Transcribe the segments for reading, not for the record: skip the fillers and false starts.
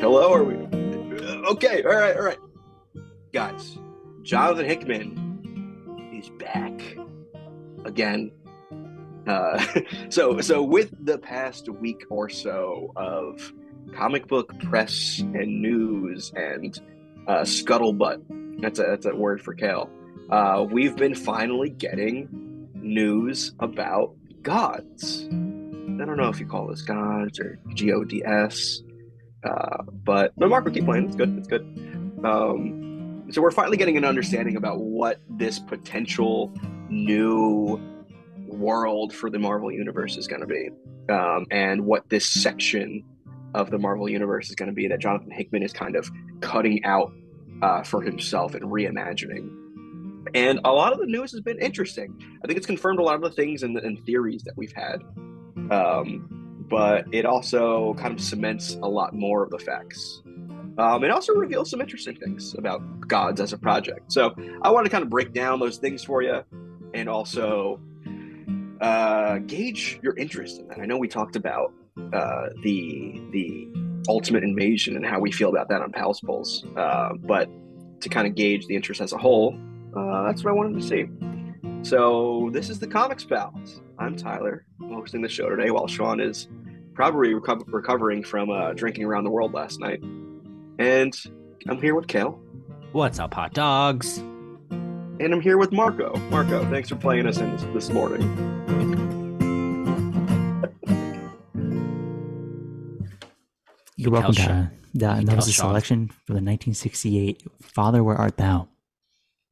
Hello? Are we? Okay, all right. Guys, Jonathan Hickman is back again. So with the past week or so of comic book press and news and scuttlebutt, that's a word for Kale, we've been finally getting news about G.O.D.S. I don't know if you call this G.O.D.S. or G.O.D.S., but no, Mark will keep playing. It's good. So we're finally getting an understanding about what this potential new world for the Marvel Universe is going to be, and what this section of the Marvel Universe is going to be that Jonathan Hickman is kind of cutting out for himself and reimagining. And a lot of the news has been interesting. I think it's confirmed a lot of the things and theories that we've had. But it also kind of cements a lot more of the facts. It also reveals some interesting things about G.O.D.S. as a project. So I want to kind of break down those things for you and also gauge your interest in that. I know we talked about the Ultimate Invasion and how we feel about that on Pals Pulse, but to kind of gauge the interest as a whole, that's what I wanted to see. So this is the Comics Pals. I'm Tyler, hosting the show today while Sean is probably recovering from drinking around the world last night. And I'm here with Kale. What's up, hot dogs? And I'm here with Marco. Marco, thanks for playing us in this morning. You're welcome, Tyler. That was a selection for the 1968 Father, Where Art Thou?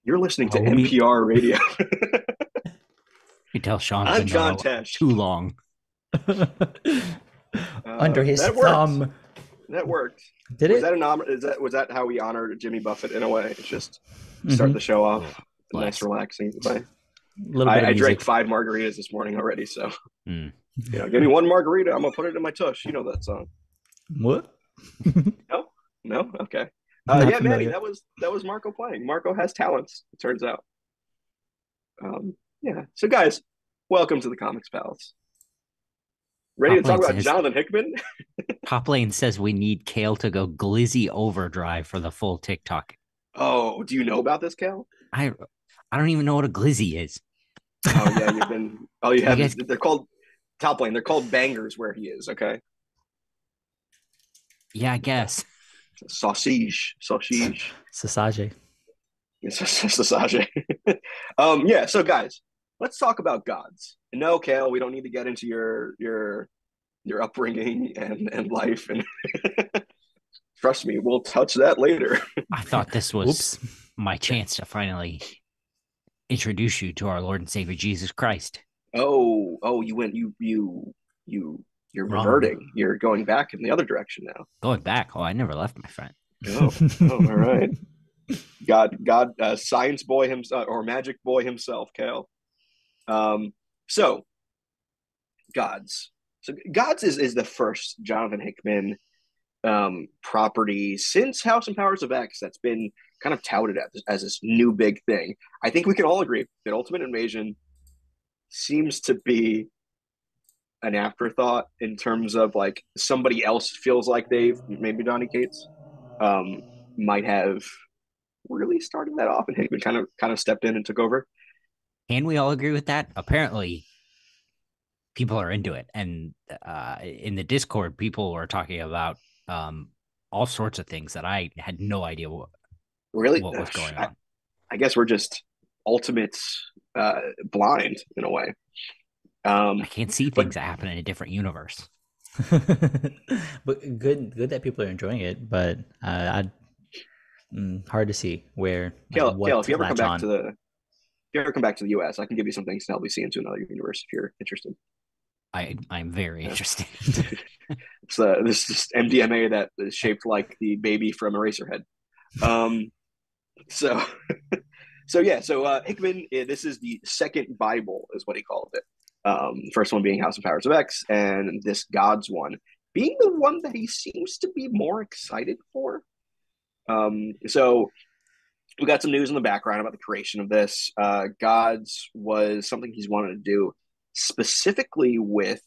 You're listening to NPR radio. You tell Sean I'm John Tesh. Too long. Under his thumb. That worked. Did was it? That an was that how we honored Jimmy Buffett in a way? It's just start the show off. Nice, relaxing. I drank 5 margaritas this morning already, so you know, give me one margarita. I'm gonna put it in my tush. You know that song? What? No. Okay. Yeah, Manny, that was Marco playing. Marco has talents, it turns out. Yeah. So, guys, welcome to the Comics Pals. Ready to talk about Jonathan Hickman? Pop Lane says we need Kale to go glizzy overdrive for the full TikTok. Oh, do you know about this, Kale? I don't even know what a glizzy is. Oh yeah, you've been. Oh, you have. They're called Top Lane. They're called bangers where he is. Okay. Yeah, I guess. Sausage. Sausage. Yeah. So, guys, let's talk about G.O.D.S. No, Kale, we don't need to get into your upbringing and life. And trust me, we'll touch that later. I thought this was my chance to finally introduce you to our Lord and Savior Jesus Christ. Oh, you went. You're reverting. You're going back in the other direction now. Going back? Oh, I never left, my friend. Oh, all right. God, science boy himself or magic boy himself, Kale. So G.O.D.S. So G.O.D.S. is the first Jonathan Hickman property since House and Powers of X that's been kind of touted as this new big thing. I think we can all agree that Ultimate Invasion seems to be an afterthought in terms of like somebody else feels like they've maybe Donnie Cates might have really started that off, and Hickman kind of stepped in and took over. Can we all agree with that? Apparently, people are into it, and in the Discord, people are talking about all sorts of things that I had no idea what was going on. I guess we're just ultimate blind in a way. I can't see things that happen in a different universe. But good that people are enjoying it, but hard to see where. Kale, if you ever come back to the U.S., I can give you some things to help you see into another universe if you're interested. I'm very interested. So this is MDMA that is shaped like the baby from Eraserhead. So Hickman, this is the second Bible, is what he called it. First one being House and Powers of X, and this G.O.D.S. one being the one that he seems to be more excited for. So we got some news in the background about the creation of this. G.O.D.S. was something he's wanted to do specifically with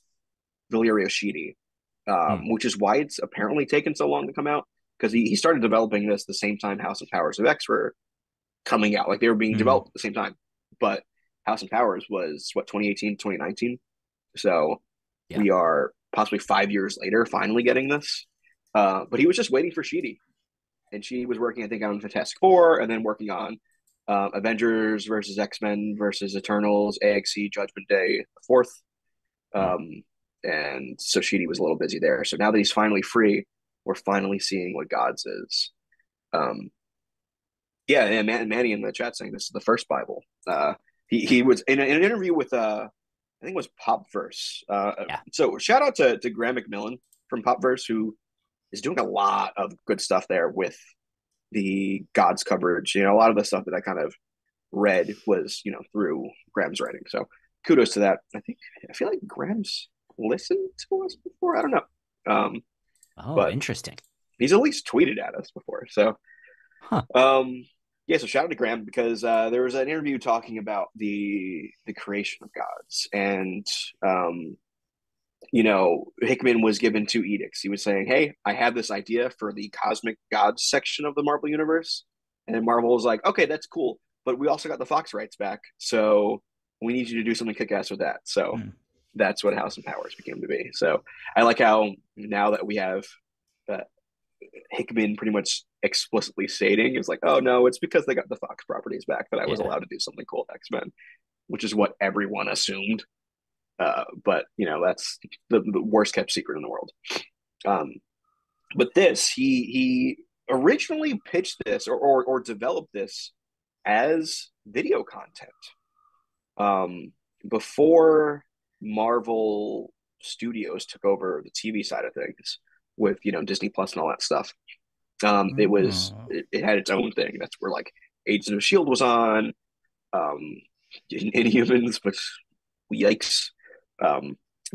Valerio Schiti, which is why it's apparently taken so long to come out, because he started developing this the same time House of Powers of X were coming out. Like, they were being developed at the same time. But House of Powers was, what, 2018, 2019? So we are possibly 5 years later finally getting this. But he was just waiting for Schiti. And she was working, I think, on Fantastic Four, and then working on Avengers versus X-Men versus Eternals, AXC, Judgment Day, the fourth. And so Schiti was a little busy there. So now that he's finally free, we're finally seeing what G.O.D.S. is. Yeah, and Manny in the chat saying this is the first Bible. He was in an interview with, I think it was Popverse. So shout out to Graham McMillan from Popverse, who is doing a lot of good stuff there with the G.O.D.S. coverage. You know, a lot of the stuff that I kind of read was, you know, through Graham's writing. So kudos to that. I feel like Graham's listened to us before. I don't know. But interesting. He's at least tweeted at us before. So, yeah, so shout out to Graham, because there was an interview talking about the creation of G.O.D.S. and, you know, Hickman was given two edicts. He was saying, hey, I have this idea for the cosmic G.O.D.S. section of the Marvel universe. And then Marvel was like, okay, that's cool, but we also got the Fox rights back, so we need you to do something kick-ass with that. So that's what House of Powers became to be. So I like how now that we have Hickman pretty much explicitly stating, it's like, oh no, it's because they got the Fox properties back that I was allowed to do something cool with X-Men, which is what everyone assumed. But, you know, that's the worst kept secret in the world. But this, he originally pitched this or developed this as video content before Marvel Studios took over the TV side of things with, you know, Disney Plus and all that stuff. It had its own thing. That's where, like, Agents of S.H.I.E.L.D. was on, Inhumans, but yikes.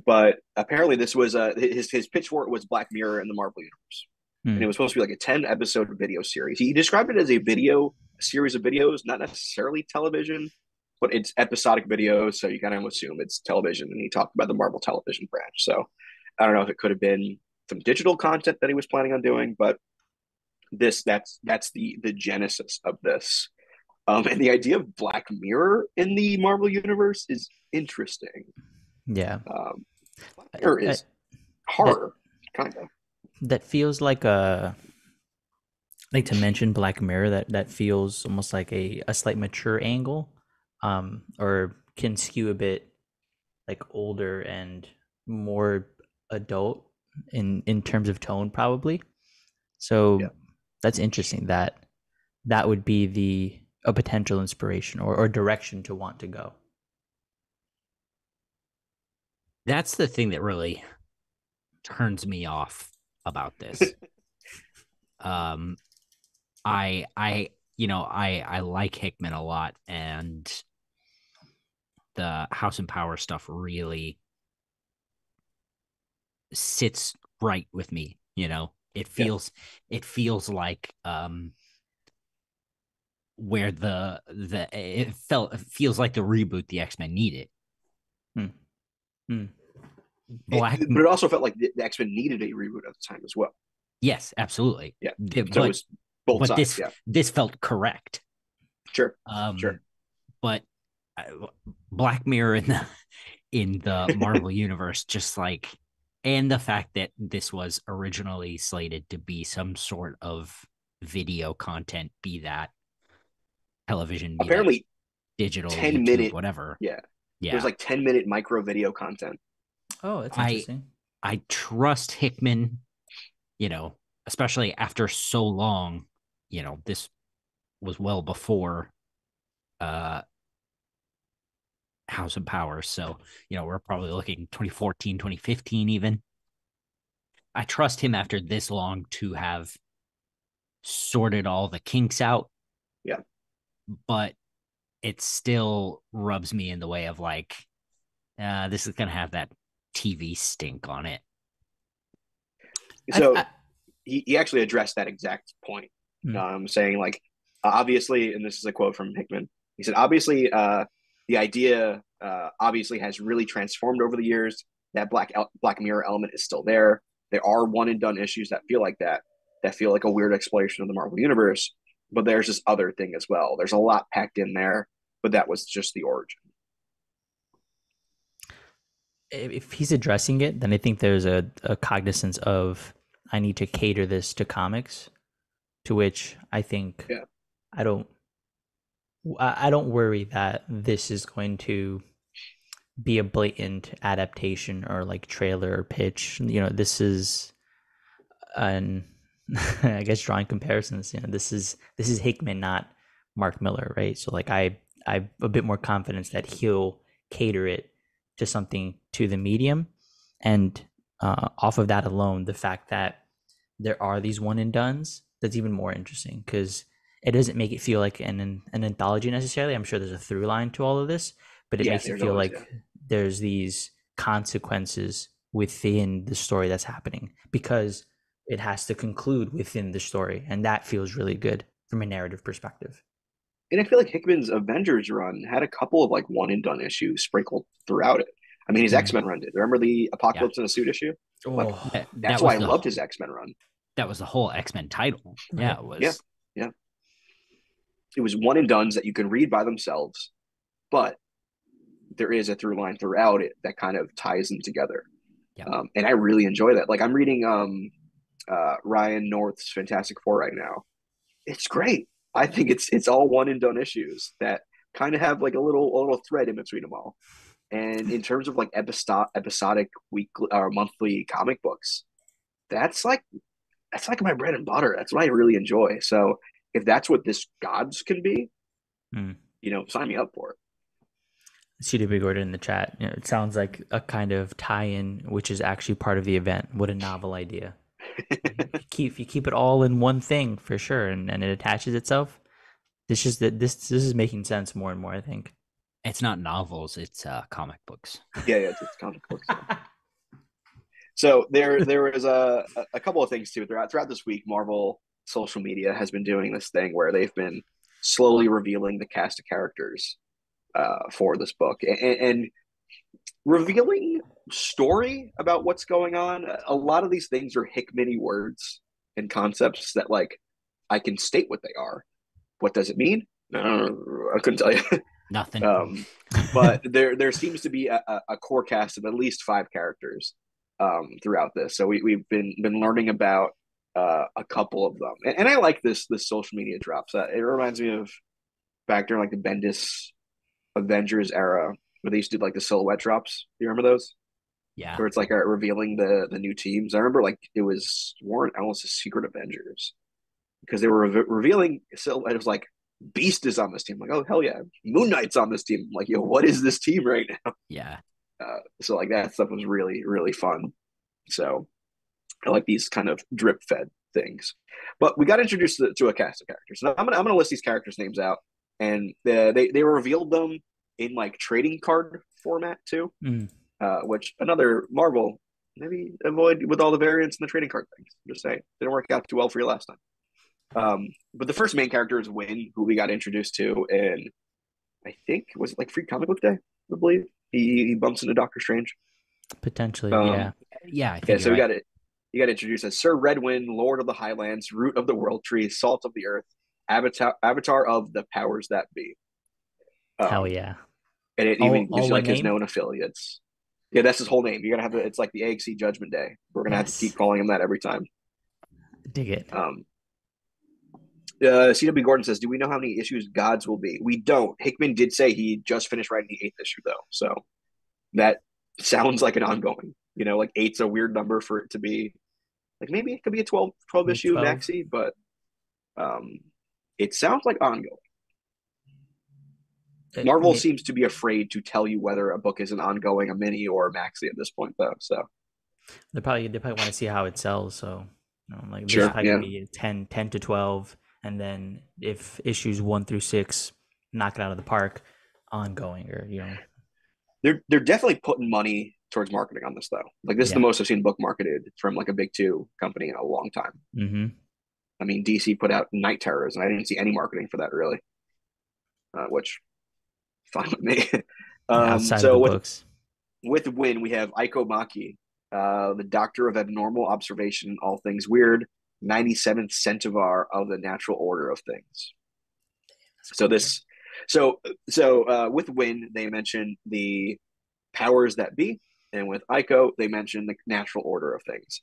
But apparently this was his pitch for it was Black Mirror in the Marvel universe, and it was supposed to be like a 10-episode video series. He described it as a series of videos, not necessarily television, but it's episodic videos, so you kind of assume it's television. And he talked about the Marvel television branch, so I don't know if it could have been some digital content that he was planning on doing, but that's the genesis of this. And the idea of Black Mirror in the Marvel universe is interesting. Yeah. Black Mirror is horror, kind of. That feels like a... Like, to mention Black Mirror, that feels almost like a slight mature angle, or can skew a bit, like, older and more adult in terms of tone, probably. So that's interesting that would be a potential inspiration or direction to want to go. That's the thing that really turns me off about this. I like Hickman a lot, and the House and Power stuff really sits right with me. You know, it feels like where it feels like the reboot the X-Men needed. But it also felt like the X-Men needed a reboot at the time as well. Yes, absolutely. Yeah. So it was both sides. This felt correct. Sure. Sure. But Black Mirror in the Marvel universe, just like, and the fact that this was originally slated to be some sort of video content, be that television, apparently digital, 10-minute, whatever. Yeah. There's like 10-minute micro video content. Oh, that's interesting. I trust Hickman, you know, especially after so long. You know, this was well before House of Powers. So, you know, we're probably looking 2014, 2015 even. I trust him after this long to have sorted all the kinks out. Yeah. But it still rubs me in the way of like, this is going to have that TV stink on it. So he actually addressed that exact point, saying, like, obviously, and this is a quote from Hickman, he said, obviously, the idea obviously has really transformed over the years. That Black Mirror element is still there. There are one and done issues that feel like that, that feel like a weird exploration of the Marvel Universe. But there's this other thing as well. There's a lot packed in there, but that was just the origin. If he's addressing it, then I think there's a cognizance of, I need to cater this to comics, to which I think I don't worry that this is going to be a blatant adaptation or like trailer or pitch. You know, this is an, I guess drawing comparisons, you know, this is Hickman, not Mark Miller, right? So like I've a bit more confidence that he'll cater it to something, to the medium. And off of that alone, the fact that there are these one and dones, that's even more interesting, because it doesn't make it feel like an anthology necessarily. I'm sure there's a through line to all of this, but it makes it feel like there's these consequences within the story that's happening, because it has to conclude within the story. And that feels really good from a narrative perspective. And I feel like Hickman's Avengers run had a couple of like one and done issues sprinkled throughout it. I mean, his X-Men run did. Remember the Apocalypse in a Suit issue? Oh, like, that's why I loved his X-Men run. That was the whole X-Men title. Yeah, it was. Yeah. It was one and dones that you can read by themselves, but there is a through line throughout it that kind of ties them together. Yep. And I really enjoy that. Like I'm reading Ryan North's Fantastic Four right now. It's great. I think it's all one and done issues that kind of have like a little thread in between them all. And in terms of like episodic weekly or monthly comic books, that's like my bread and butter. That's what I really enjoy. So if that's what this G.O.D.S. can be, you know, sign me up for it. CD Big Order in the chat. You know, it sounds like a kind of tie-in, which is actually part of the event. What a novel idea. you keep it all in one thing for sure, and it attaches itself. This is making sense more and more, I think. It's not novels, it's comic books. It's comic books. So there was a couple of things too. Throughout this week, Marvel social media has been doing this thing where they've been slowly revealing the cast of characters for this book and revealing story about what's going on. A lot of these things are Hickman-y words and concepts that like I can state what they are. What does it mean? I couldn't tell you. Nothing. But there seems to be a core cast of at least 5 characters throughout this. So we've been learning about a couple of them, and I like this social media drops. It reminds me of back during like the Bendis Avengers era, where they used to do like the silhouette drops. You remember those? Yeah. Where it's like revealing the new teams. I remember like it was Warren Ellis' Secret Avengers, because they were revealing silhouette. It was like, Beast is on this team. I'm like, oh hell yeah, Moon Knight's on this team. I'm like, yo, what is this team right now? Yeah. So like that stuff was really, really fun. So I like these kind of drip fed things. But we got introduced to a cast of characters. Now I'm gonna list these characters' names out, and they revealed them in like trading card format too, which another Marvel, maybe avoid with all the variants and the trading card things. I'm just saying, didn't work out too well for you last time. But the first main character is Wynn, who we got introduced to, and I think was it like Free Comic Book Day, I believe. He bumps into Doctor Strange. Potentially, yeah. Yeah, I think so right. You got introduced as Sir Redwin, Lord of the Highlands, Root of the World Tree, Salt of the Earth, Avatar of the Powers That Be. Hell yeah. And it even gives like his known affiliates. Yeah, that's his whole name. You're gonna have it's like the AXC Judgment Day. We're gonna have to keep calling him that every time. Dig it. CW Gordon says, do we know how many issues G.O.D.S. will be? We don't. Hickman did say he just finished writing the 8th issue, though. So that sounds like an ongoing. You know, like 8's a weird number for it to be. Like maybe it could be a 12 issue maxi, but it sounds like ongoing. Marvel seems to be afraid to tell you whether a book is an ongoing, a mini, or a maxi at this point, though. So they probably want to see how it sells. So you know, like sure, this probably could be 10 to 12. And then if issues 1 through 6 knock it out of the park, ongoing, or you know, they're definitely putting money towards marketing on this though. Like this is the most I've seen book marketed from like a big 2 company in a long time. Mm-hmm. I mean, DC put out Night Terrors, and I didn't see any marketing for that really, which fine with me. Outside of the books. With Wynn, we have Aiko Maki, the Doctor of Abnormal Observation, All Things Weird, 97th Centivar of the Natural Order of Things. So this, so with Wynn, they mention the powers that be, and with Ico, they mention the natural order of things.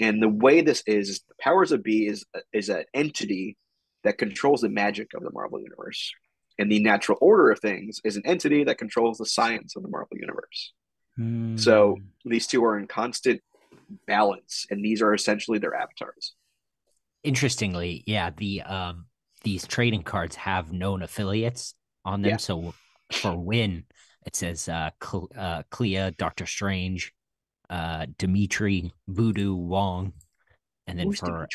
And the way this is, the powers that be is an entity that controls the magic of the Marvel Universe, and the natural order of things is an entity that controls the science of the Marvel Universe. Mm. So these two are in constant balance, and these are essentially their avatars. Interestingly, yeah, the these trading cards have known affiliates on them. Yeah. So for Wynn, it says Clea, Doctor Strange, Dimitri, Voodoo, Wong, and then for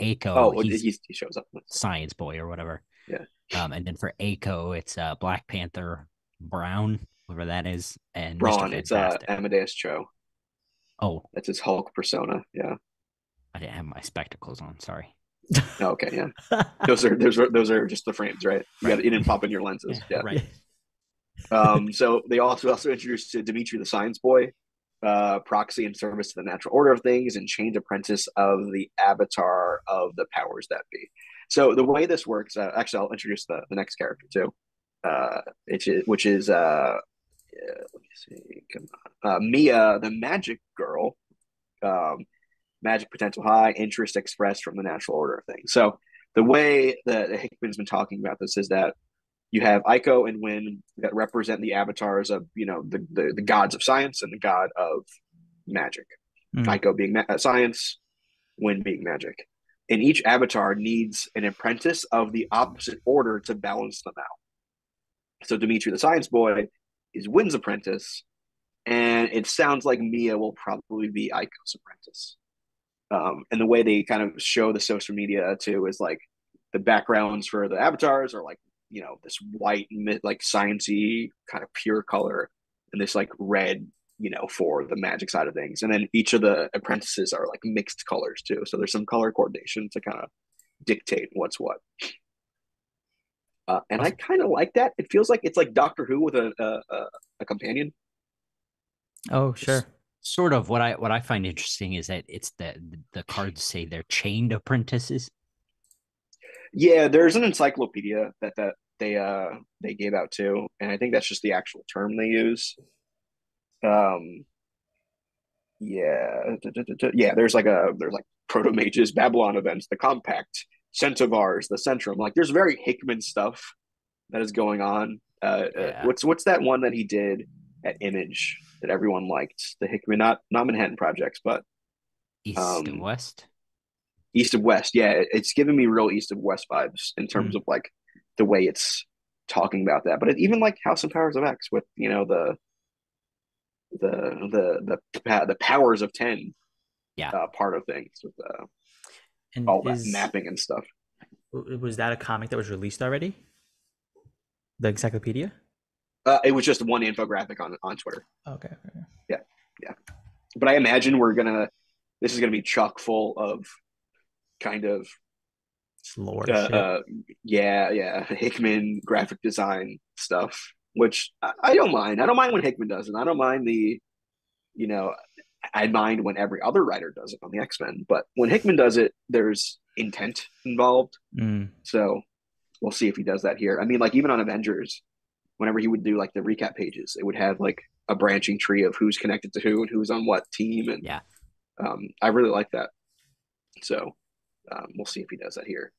Aiko, he shows up with Science Boy or whatever. Yeah. And then for Aiko, it's Black Panther, Brown, whatever that is, and Braun. It's Amadeus Cho. Oh, that's his Hulk persona. Yeah, I didn't have my spectacles on. Sorry. Oh, okay, yeah, those are just the frames, right? You didn't pop in your lenses. Yeah, right. So they also introduced Dimitri the Science Boy, proxy in service to the natural order of things, and chained apprentice of the avatar of the powers that be. So the way this works, actually, I'll introduce the next character too, which is Mia, the magic girl, magic potential high, interest expressed from the natural order of things. So the way that Hickman's been talking about this is that you have Ico and Wynn that represent the avatars of, you know, the gods of science and the god of magic. Mm. Ico being science, Wynn being magic. And each avatar needs an apprentice of the opposite order to balance them out. So Dimitri the Science Boy is Wynn's apprentice, and it sounds like Mia will probably be Ico's apprentice. And the way they kind of show the social media too is like the backgrounds for the avatars are like, you know, this white, like sciencey kind of pure color, and this like red, you know, for the magic side of things. And then each of the apprentices are like mixed colors too. So there's some color coordination to kind of dictate what's what. And I kind of like that. It feels like it's like Doctor Who with a companion. Oh, sure. It's sort of what I find interesting is that it's the cards say they're chained apprentices. Yeah, there's an encyclopedia that they gave out too, and I think that's just the actual term they use. Yeah. There's like Proto Mages, Babylon events, the Compact, Centivars, the Centrum. Like there's very Hickman stuff that is going on. Yeah. What's that one that he did at Image that everyone liked? The Hickman, not Manhattan Projects, but East of West. East of West, yeah, it's giving me real East of West vibes in terms of like the way it's talking about that. But it, even like House of Powers of X with, you know, the powers of 10, part of things with and all that mapping and stuff. Was that a comic that was released already? The encyclopedia? It was just one infographic on Twitter. Okay. Yeah. But I imagine this is gonna be chock full of kind of lore shit. Hickman graphic design stuff, which I don't mind. I don't mind when Hickman does it. I don't mind I mind when every other writer does it on the X-Men, but when Hickman does it, there's intent involved. So we'll see if he does that here. I mean, like even on Avengers, whenever he would do like the recap pages, it would have like a branching tree of who's connected to who and who's on what team. And I really like that. So we'll see if he does that here.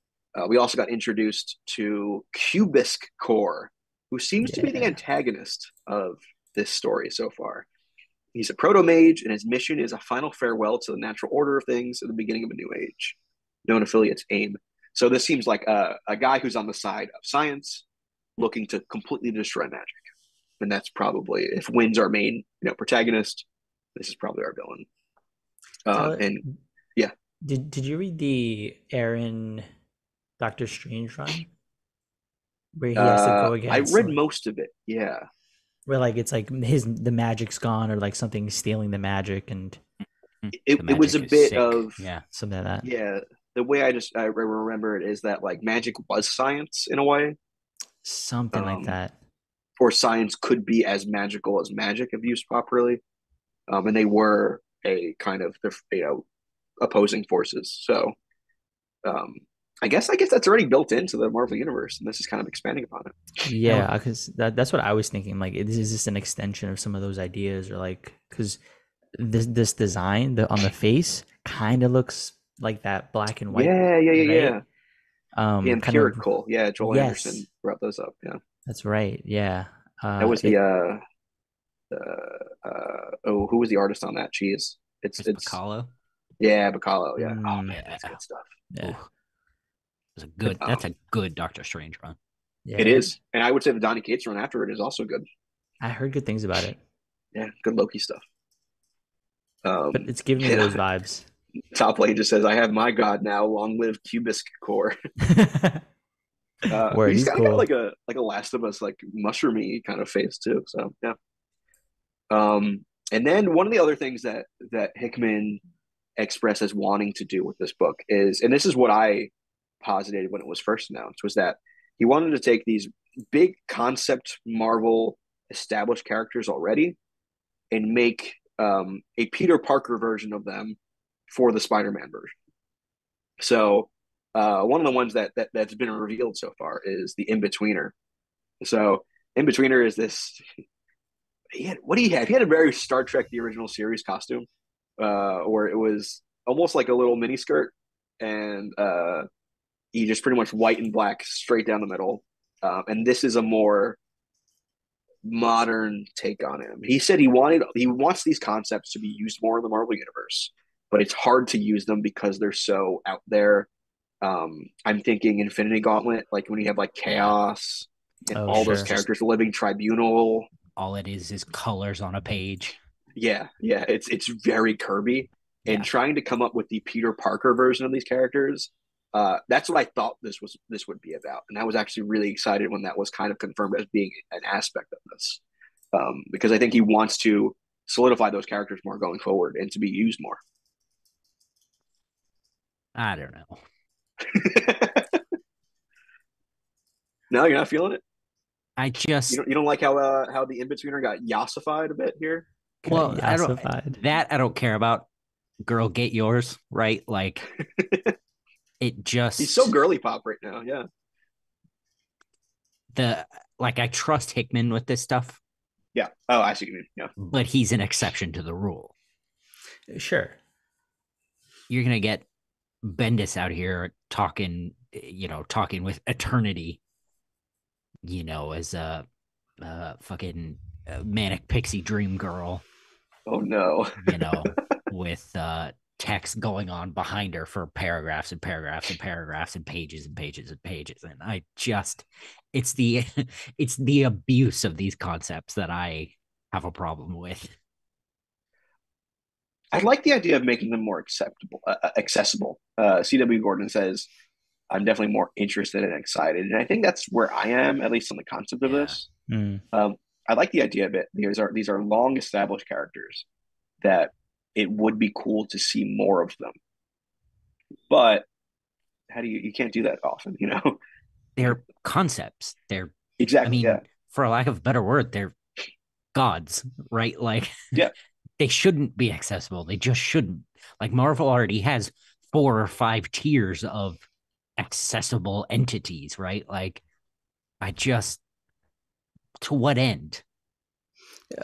We also got introduced to Cubisk Core, who seems to be the antagonist of this story so far. He's a proto-mage, and his mission is a final farewell to the natural order of things at the beginning of a new age. Known affiliates AIM. So this seems like a guy who's on the side of science looking to completely destroy magic. And that's probably, if Wynn's our main protagonist, this is probably our villain. Did you read the Aaron Doctor Strange run where he has to go against? I read most of it. Yeah, where like it's like the magic's gone, or like something's stealing the magic, and it was a bit sick. Of something like that. Yeah, the way I remember it is that like magic was science in a way, something like that, or science could be as magical as magic if used properly. and they were a kind of, you know, opposing forces. So I guess that's already built into the Marvel universe, and this is kind of expanding upon it. Yeah, because that's what I was thinking. Like, is this an extension of some of those ideas, or like, because this design on the face kind of looks like that black and white. Yeah. Empirical. Kind of, yeah, Joel Anderson brought those up. Yeah, that's right. Yeah, that was who was the artist on that? Jeez, it's Bachalo. Yeah, Bachalo. Yeah. Oh man, that's good stuff. Yeah. Ooh. That's a good Doctor Strange run. Yeah. It is. And I would say the Donnie Cates run after it is also good. I heard good things about it. Yeah, good Loki stuff. But it's giving me those vibes. Top lane just says, I have my god now, long live Cubisk Core. He's kind of got like a Last of Us, like mushroomy kind of face too. So yeah. And then one of the other things that Hickman expressed as wanting to do with this book is, and this is what I posited when it was first announced, was that he wanted to take these big concept Marvel established characters already and make a Peter Parker version of them for the Spider-Man version. So one of the ones that's been revealed so far is the In-Betweener. So In-Betweener is this, he had a very Star Trek the Original Series costume, where it was almost like a little mini skirt, and he just pretty much white and black straight down the middle. And this is a more modern take on him. He said he wants these concepts to be used more in the Marvel universe, but it's hard to use them because they're so out there. I'm thinking Infinity Gauntlet, like when you have like Chaos and those characters, the Living Tribunal. All it is colors on a page. Yeah. It's very Kirby. And trying to come up with the Peter Parker version of these characters, that's what I thought this would be about, and I was actually really excited when that was kind of confirmed as being an aspect of this, because I think he wants to solidify those characters more going forward and to be used more. I don't know. No, you're not feeling it. I just you don't like how the In-Betweener got yassified a bit here. Well, I don't care about. Girl, get yours right, like. It just... He's so girly pop right now, yeah. I trust Hickman with this stuff. Yeah. Oh, I see what you mean. Yeah. But he's an exception to the rule. Sure. You're going to get Bendis out here talking with Eternity, as a fucking manic pixie dream girl. Oh, no. With... text going on behind her for paragraphs and paragraphs and paragraphs and pages and pages and pages, and I just it's the abuse of these concepts that I have a problem with. I like the idea of making them more accessible. C.W. Gordon says I'm definitely more interested and excited, and I think that's where I am, at least on the concept of this. I like the idea of it. These are long established characters that it would be cool to see more of them, but how do you can't do that often, They're concepts. They're exactly. I mean, for a lack of a better word, they're gods, right? Like, they shouldn't be accessible. They just shouldn't. Like, Marvel already has 4 or 5 tiers of accessible entities, right? Like, to what end?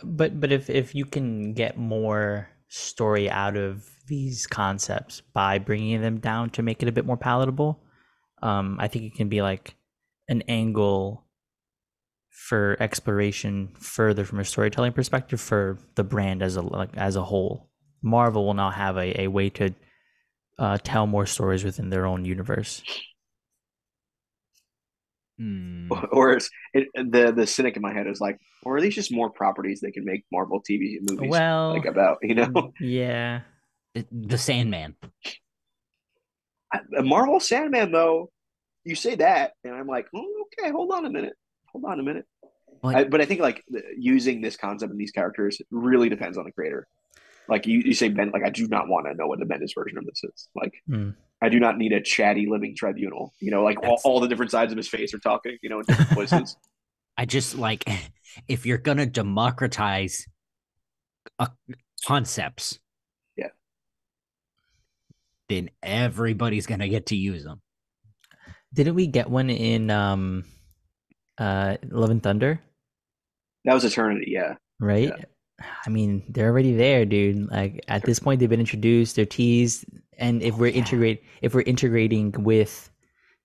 But if you can get more story out of these concepts by bringing them down to make it a bit more palatable, I think it can be like an angle for exploration further from a storytelling perspective for the brand as a whole. Marvel will now have a way to tell more stories within their own universe. Or the cynic in my head is like, or are these just more properties they can make Marvel TV movies about? Yeah, the Sandman. Marvel Sandman, though, you say that, and I'm like, okay, hold on a minute. But I think like using this concept and these characters really depends on the creator. Like you say, Ben, like I do not want to know what the Bendis version of this is. Like. I do not need a chatty Living Tribunal. All the different sides of his face are talking, in different voices. I just like, if you're going to democratize concepts, yeah, then everybody's going to get to use them. Didn't we get one in Love and Thunder? That was Eternity, yeah. Right? Yeah. I mean, they're already there, dude. Like at this point, they've been introduced, they're teased, and if we're integrating with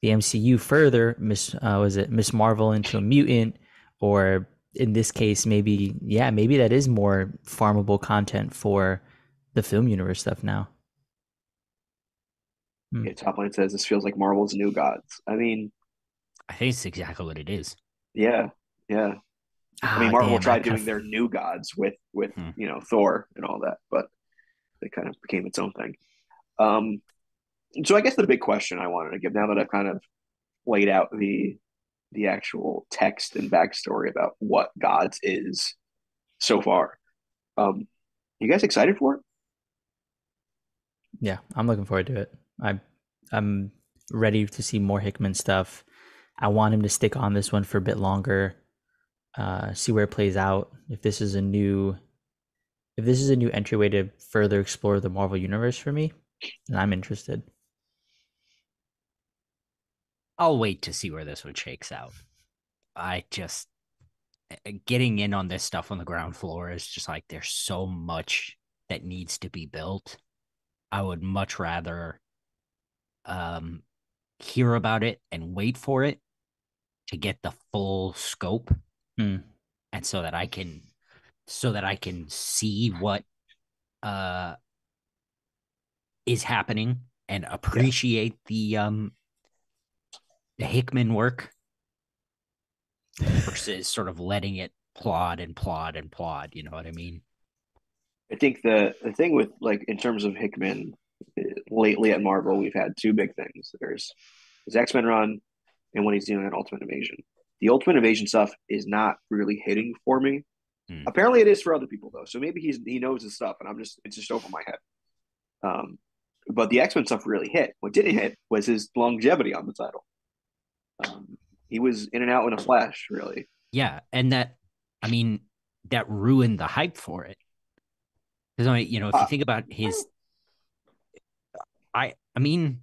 the MCU further, Miss Marvel into a mutant, or in this case, maybe that is more farmable content for the film universe stuff now. Yeah, top line says this feels like Marvel's New Gods. I mean, I think it's exactly what it is. Yeah, yeah. I mean, Marvel tried doing their New Gods with you know, Thor and all that, but it kind of became its own thing. So I guess the big question I wanted to give, now that I've kind of laid out the actual text and backstory about what Gods is so far, you guys excited for it? Yeah, I'm looking forward to it. I'm ready to see more Hickman stuff. I want him to stick on this one for a bit longer. See where it plays out. If this is a new entryway to further explore the Marvel universe for me, then I'm interested. I'll wait to see where this one shakes out. I just getting in on this stuff on the ground floor is just like there's so much that needs to be built. I would much rather hear about it and wait for it to get the full scope. And so that I can see what is happening and appreciate the Hickman work versus sort of letting it plod. You know what I mean? I think the thing with, like, in terms of Hickman lately at Marvel, we've had two big things. There's his X-Men run and what he's doing at Ultimate Invasion. The Ultimate Invasion stuff is not really hitting for me. Apparently it is for other people, though. So maybe he knows his stuff, and it's just over my head. But the X-Men stuff really hit. What didn't hit was his longevity on the title. He was in and out in a flash, really. Yeah, and that ruined the hype for it. Because, I mean, you know, if you think about his... I mean,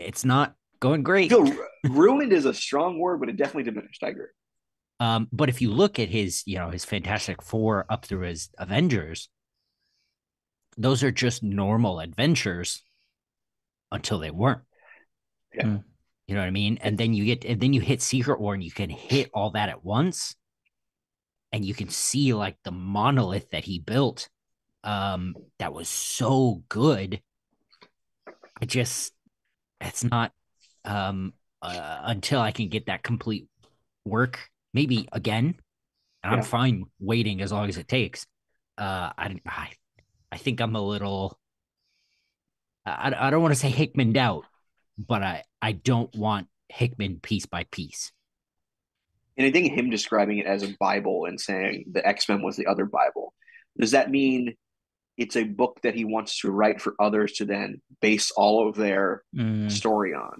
it's not going great. Still, ruined is a strong word, but it definitely diminished. I agree. But if you look at his, you know, his Fantastic Four up through his Avengers, those are just normal adventures until they weren't. Yeah. You know what I mean? And then you hit Secret War, and you can hit all that at once, and you can see, like, the monolith that he built that was so good. It's not until I can get that complete work, maybe again, and yeah. I'm fine waiting as long as it takes. I think I'm a little, I don't want to say Hickman'd out, but I don't want Hickman piece by piece. And I think him describing it as a Bible and saying the X-Men was the other Bible, does that mean it's a book that he wants to write for others to then base all of their story on?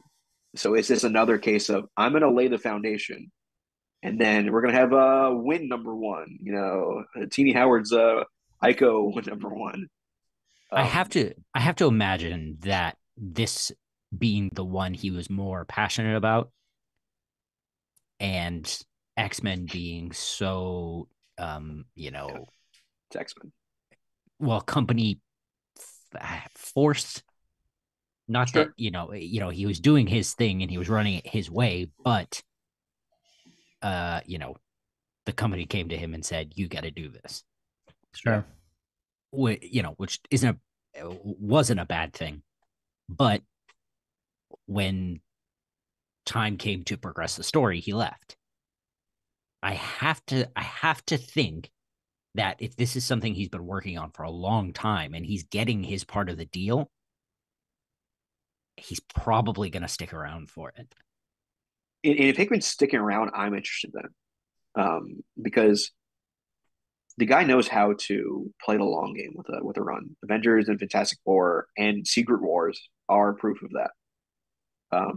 So is this another case of, I'm going to lay the foundation, and then we're going to have a Wynn number one, you know, Teenie Howard's Ico number one. I have to imagine that this being the one he was more passionate about, and X-Men being so, you know, yeah, it's X-Men. Well, company forced, not sure. That, you know, he was doing his thing and he was running it his way, but, you know, the company came to him and said, you got to do this. Sure. You know, which wasn't a bad thing, but when time came to progress the story, he left. I have to think that if this is something he's been working on for a long time and he's getting his part of the deal, he's probably going to stick around for it. And if Hickman's sticking around, I'm interested then, because the guy knows how to play the long game with a run. Avengers and Fantastic Four and Secret Wars are proof of that.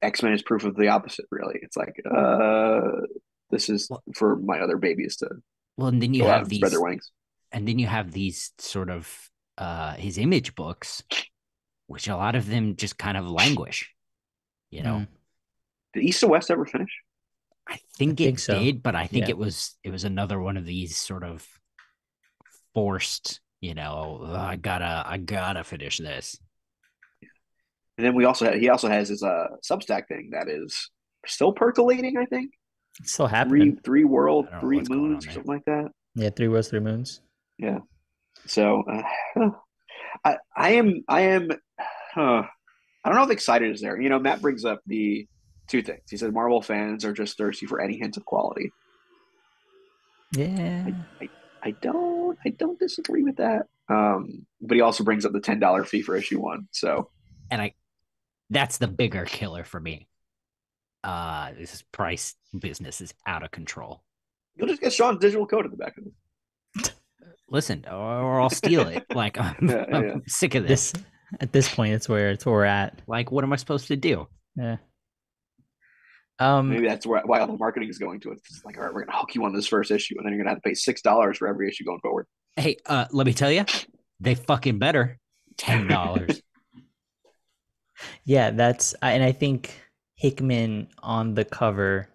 X-Men is proof of the opposite, really. It's like, this is for my other babies to. Well, and then you have these And then you have these sort of his Image books, which a lot of them just kind of languish, you know. Did East of West ever finish? I think it did, but I think it was another one of these sort of forced, you know, I gotta finish this. And then we also had, he also has his Substack thing that is still percolating. I think it's still happening. Three world, three moons, something like that. Yeah, three worlds, three moons. Yeah. So I am I don't know if excited is there. You know, Matt brings up the two things. He said Marvel fans are just thirsty for any hint of quality. Yeah. I don't disagree with that. But he also brings up the $10 fee for issue 1. So, and that's the bigger killer for me. This price business is out of control. You'll just get Sean's digital code at the back of it. Listen, or I'll steal it. Like I'm sick of this. At this point, it's where we're at. Like, what am I supposed to do? Yeah. Maybe that's why all the marketing is going to it. It's like, all right, we're gonna hook you on this first issue, and then you're gonna have to pay $6 for every issue going forward. Hey, let me tell you, they fucking better $10. Yeah, I think Hickman on the cover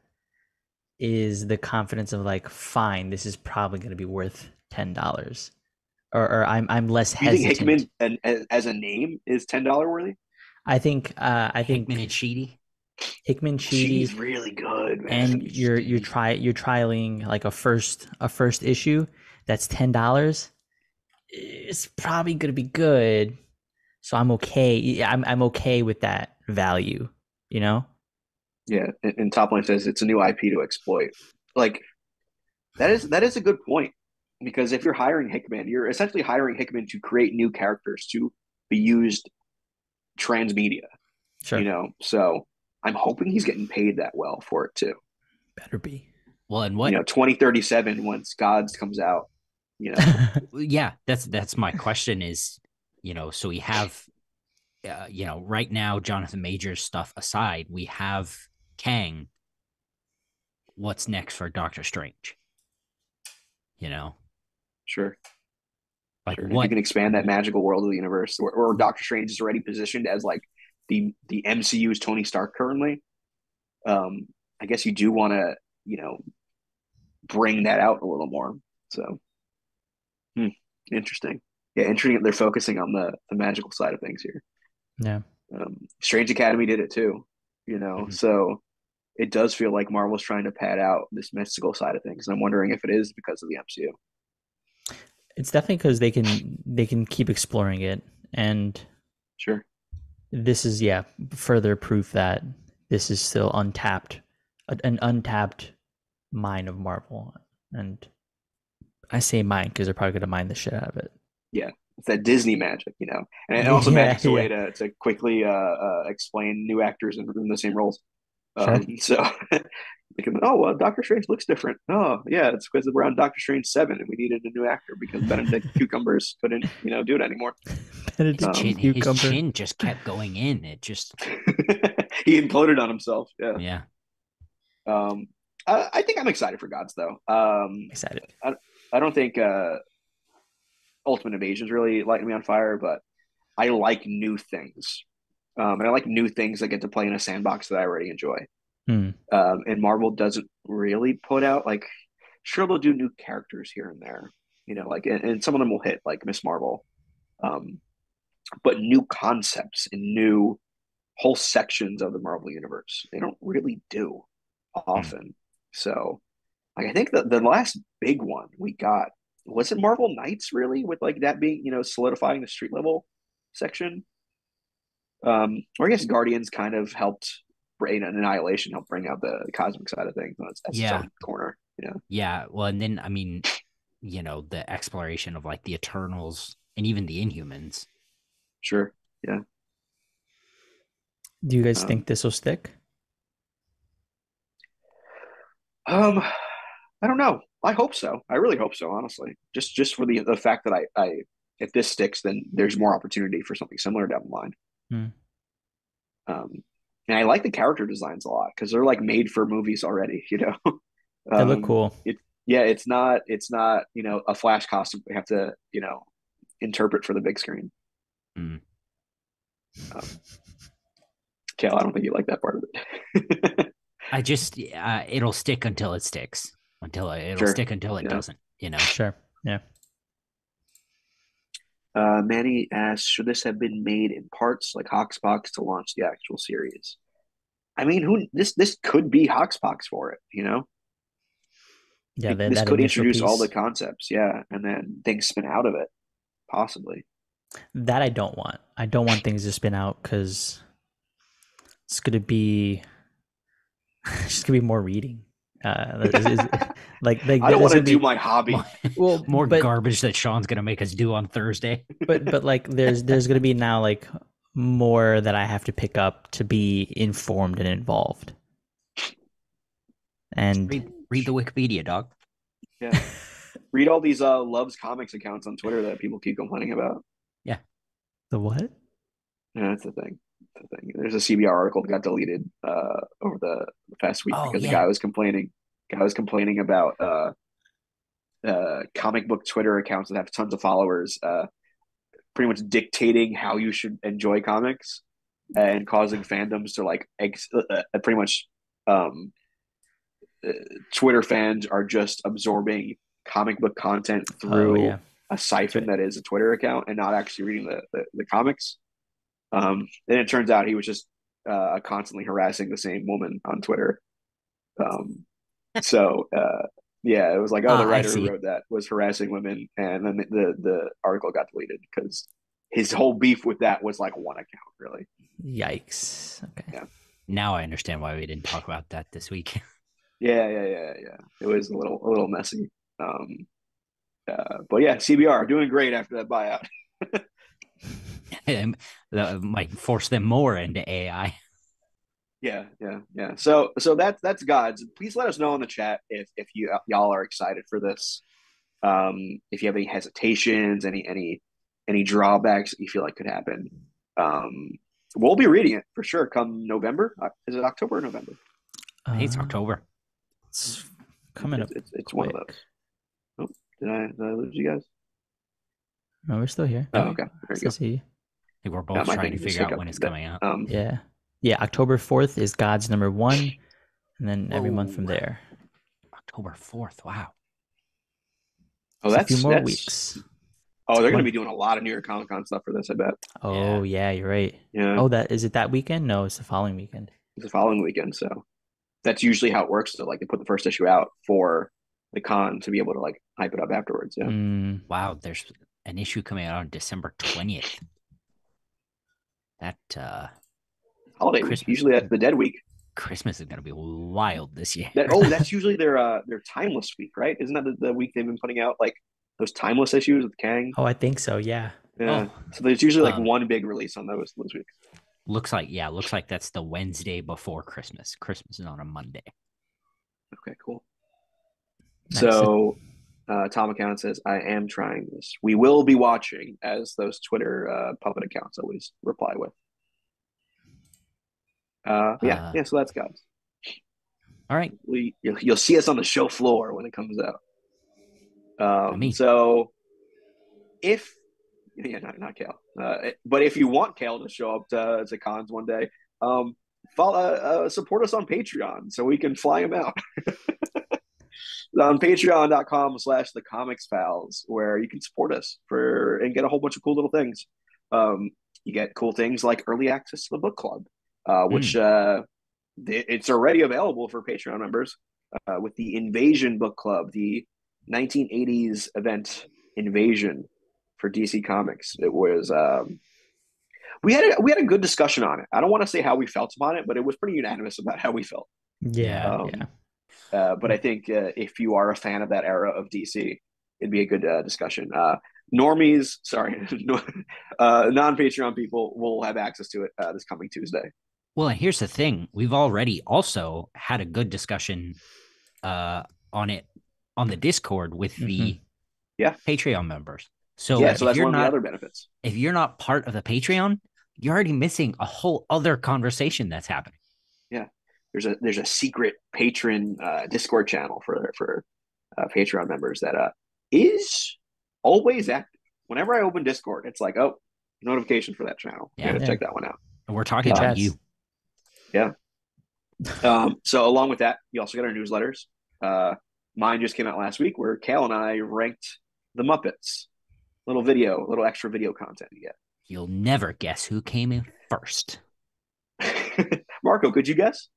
is the confidence of like, fine, this is probably going to be worth $10, or I'm less hesitant. You think Hickman as a name is $10 worthy? I think Hickman and Schiti. Hickman Schiti is really good, man. And you're trialing like a first issue that's $10. It's probably going to be good, so I'm okay. I'm okay with that value, you know. Yeah, and Topline says it's a new IP to exploit. Like, that is a good point, because if you're hiring Hickman, you're essentially hiring Hickman to create new characters to be used transmedia. Sure. You know, so I'm hoping he's getting paid that well for it too. Better be. Well, and what, you know, 2037 once G.O.D.S. comes out, you know. Yeah, that's my question is, you know, so we have, you know, right now Jonathan Majors stuff aside, we have Kang. What's next for Doctor Strange? You know, sure. Like, sure. What, you can expand that magical world of the universe, or Doctor Strange is already positioned as like the MCU's Tony Stark currently. I guess you do want to, you know, bring that out a little more. So, interesting. Yeah, interesting. They're focusing on the magical side of things here. Yeah. Strange Academy did it too, you know. Mm-hmm. So it does feel like Marvel's trying to pad out this mystical side of things, and I'm wondering if it is because of the MCU. It's definitely because they can keep exploring it, and sure, this is further proof that this is still untapped, an untapped mine of Marvel. And I say mine because they're probably going to mine the shit out of it. Yeah, it's that Disney magic, you know. And it also magic's a way to quickly explain new actors in the same roles. So, Doctor Strange looks different. Oh, yeah, it's because we're on Doctor Strange 7 and we needed a new actor because Benedict Cucumbers couldn't, you know, do it anymore. His chin just kept going in. It just... He imploded on himself, yeah. Yeah. I think I'm excited for G.O.D.S. though. Excited. I don't think... Ultimate Invasion is really lighting me on fire, but I like new things. And I like new things that get to play in a sandbox that I already enjoy. And Marvel doesn't really put out, like, sure, they'll do new characters here and there, you know, like, and some of them will hit, like Miss Marvel. But new concepts and new whole sections of the Marvel universe, they don't really do often. So, like, I think the last big one we got, was it Marvel Knights, really? With like that being, you know, solidifying the street level section. Or I guess Guardians kind of helped, you know, Annihilation helped bring out the cosmic side of things. That's its own corner, you know? Yeah. Well, and then, I mean, you know, the exploration of like the Eternals and even the Inhumans. Sure. Yeah. Do you guys think this will stick? I don't know. I hope so. I really hope so, honestly. Just for the fact that I if this sticks, then there's more opportunity for something similar down the line. And I like the character designs a lot because they're like made for movies already, you know. They look cool. It, yeah, it's not, you know, a Flash costume we have to, you know, interpret for the big screen. Mm. Cal, I don't think you like that part of it. I just, it'll stick until it sticks, doesn't, you know? Sure. Yeah. Manny asks, should this have been made in parts like Hoxbox to launch the actual series? I mean, this could be Hoxbox for it, you know? Yeah, this could introduce all the concepts, yeah, and then things spin out of it, possibly. That I don't want. I don't want things to spin out because it's going to be more reading. I don't want to do my hobby. More garbage that Sean's going to make us do on Thursday. But like, there's going to be now like more that I have to pick up to be informed and involved. And read the Wikipedia, dog. Yeah. Read all these Loves Comics accounts on Twitter that people keep complaining about. Yeah. The what? Yeah, that's the thing. There's a CBR article that got deleted over the past week because the guy was complaining. Guy was complaining about comic book Twitter accounts that have tons of followers pretty much dictating how you should enjoy comics and causing fandoms to like pretty much Twitter fans are just absorbing comic book content through a siphon that is a Twitter account and not actually reading the comics. And it turns out he was just constantly harassing the same woman on Twitter. So it was like, the writer who wrote that was harassing women, and then the article got deleted because his whole beef with that was like one account, really. Yikes. Okay. Yeah. Now I understand why we didn't talk about that this week. Yeah. It was a little messy. But yeah, CBR doing great after that buyout. That might force them more into AI. Yeah. So that's G.O.D.S. Please let us know in the chat if y'all are excited for this. If you have any hesitations, any drawbacks that you feel like could happen. We'll be reading it for sure come November. Is it October or November? I think it's October. It's coming up. It's one of those. Oh, did I lose you guys? No, we're still here. Oh, okay. There you go. I think we're both trying to figure out when it's coming out. Yeah, October 4th is G.O.D.S. number 1, and then every month from there. October 4th, wow. Oh, that's a few more weeks. Oh, they're going to be doing a lot of New York Comic Con stuff for this, I bet. Oh, yeah, you're right. Yeah. Oh, is it that weekend? No, it's the following weekend. It's the following weekend, so that's usually how it works. So, like, they put the first issue out for the con to be able to, like, hype it up afterwards, yeah. Wow, there's an issue coming out on December 20th. That holiday Christmas, usually that's the dead week. Christmas is going to be wild this year. That's usually their timeless week, right? Isn't that the week they've been putting out like those timeless issues with Kang? Oh, I think so. Yeah. Oh. So there's usually like one big release on those weeks. Looks like that's the Wednesday before Christmas. Christmas is on a Monday. Okay, cool. Nice. So Tom account says, I am trying this. We will be watching, as those Twitter puppet accounts always reply with. So that's G.O.D.S. All right. You'll see us on the show floor when it comes out. So if, not Kale, but if you want Kale to show up to cons one day, support us on Patreon so we can fly him out. On patreon.com/thecomics pals, where you can support us and get a whole bunch of cool little things. You get cool things like early access to the book club, which it's already available for Patreon members with the Invasion book club, the 1980s event Invasion for DC Comics. It was we had a good discussion on it. I don't want to say how we felt about it, but it was pretty unanimous about how we felt. Yeah. But I think if you are a fan of that era of DC, it'd be a good discussion. Normies, sorry, non-Patreon people will have access to it this coming Tuesday. Well, and here's the thing. We've already also had a good discussion on it on the Discord with the Patreon members. So that's one of the other benefits. If you're not part of the Patreon, you're already missing a whole other conversation that's happening. Yeah. There's a secret patron Discord channel for Patreon members that is always active. Whenever I open Discord, it's like, oh, notification for that channel. Yeah, gotta check that one out. And we're talking about you. Yeah. So along with that, you also get our newsletters. Mine just came out last week where Cal and I ranked the Muppets. Little extra video content you get. You'll never guess who came in first. Marco, could you guess?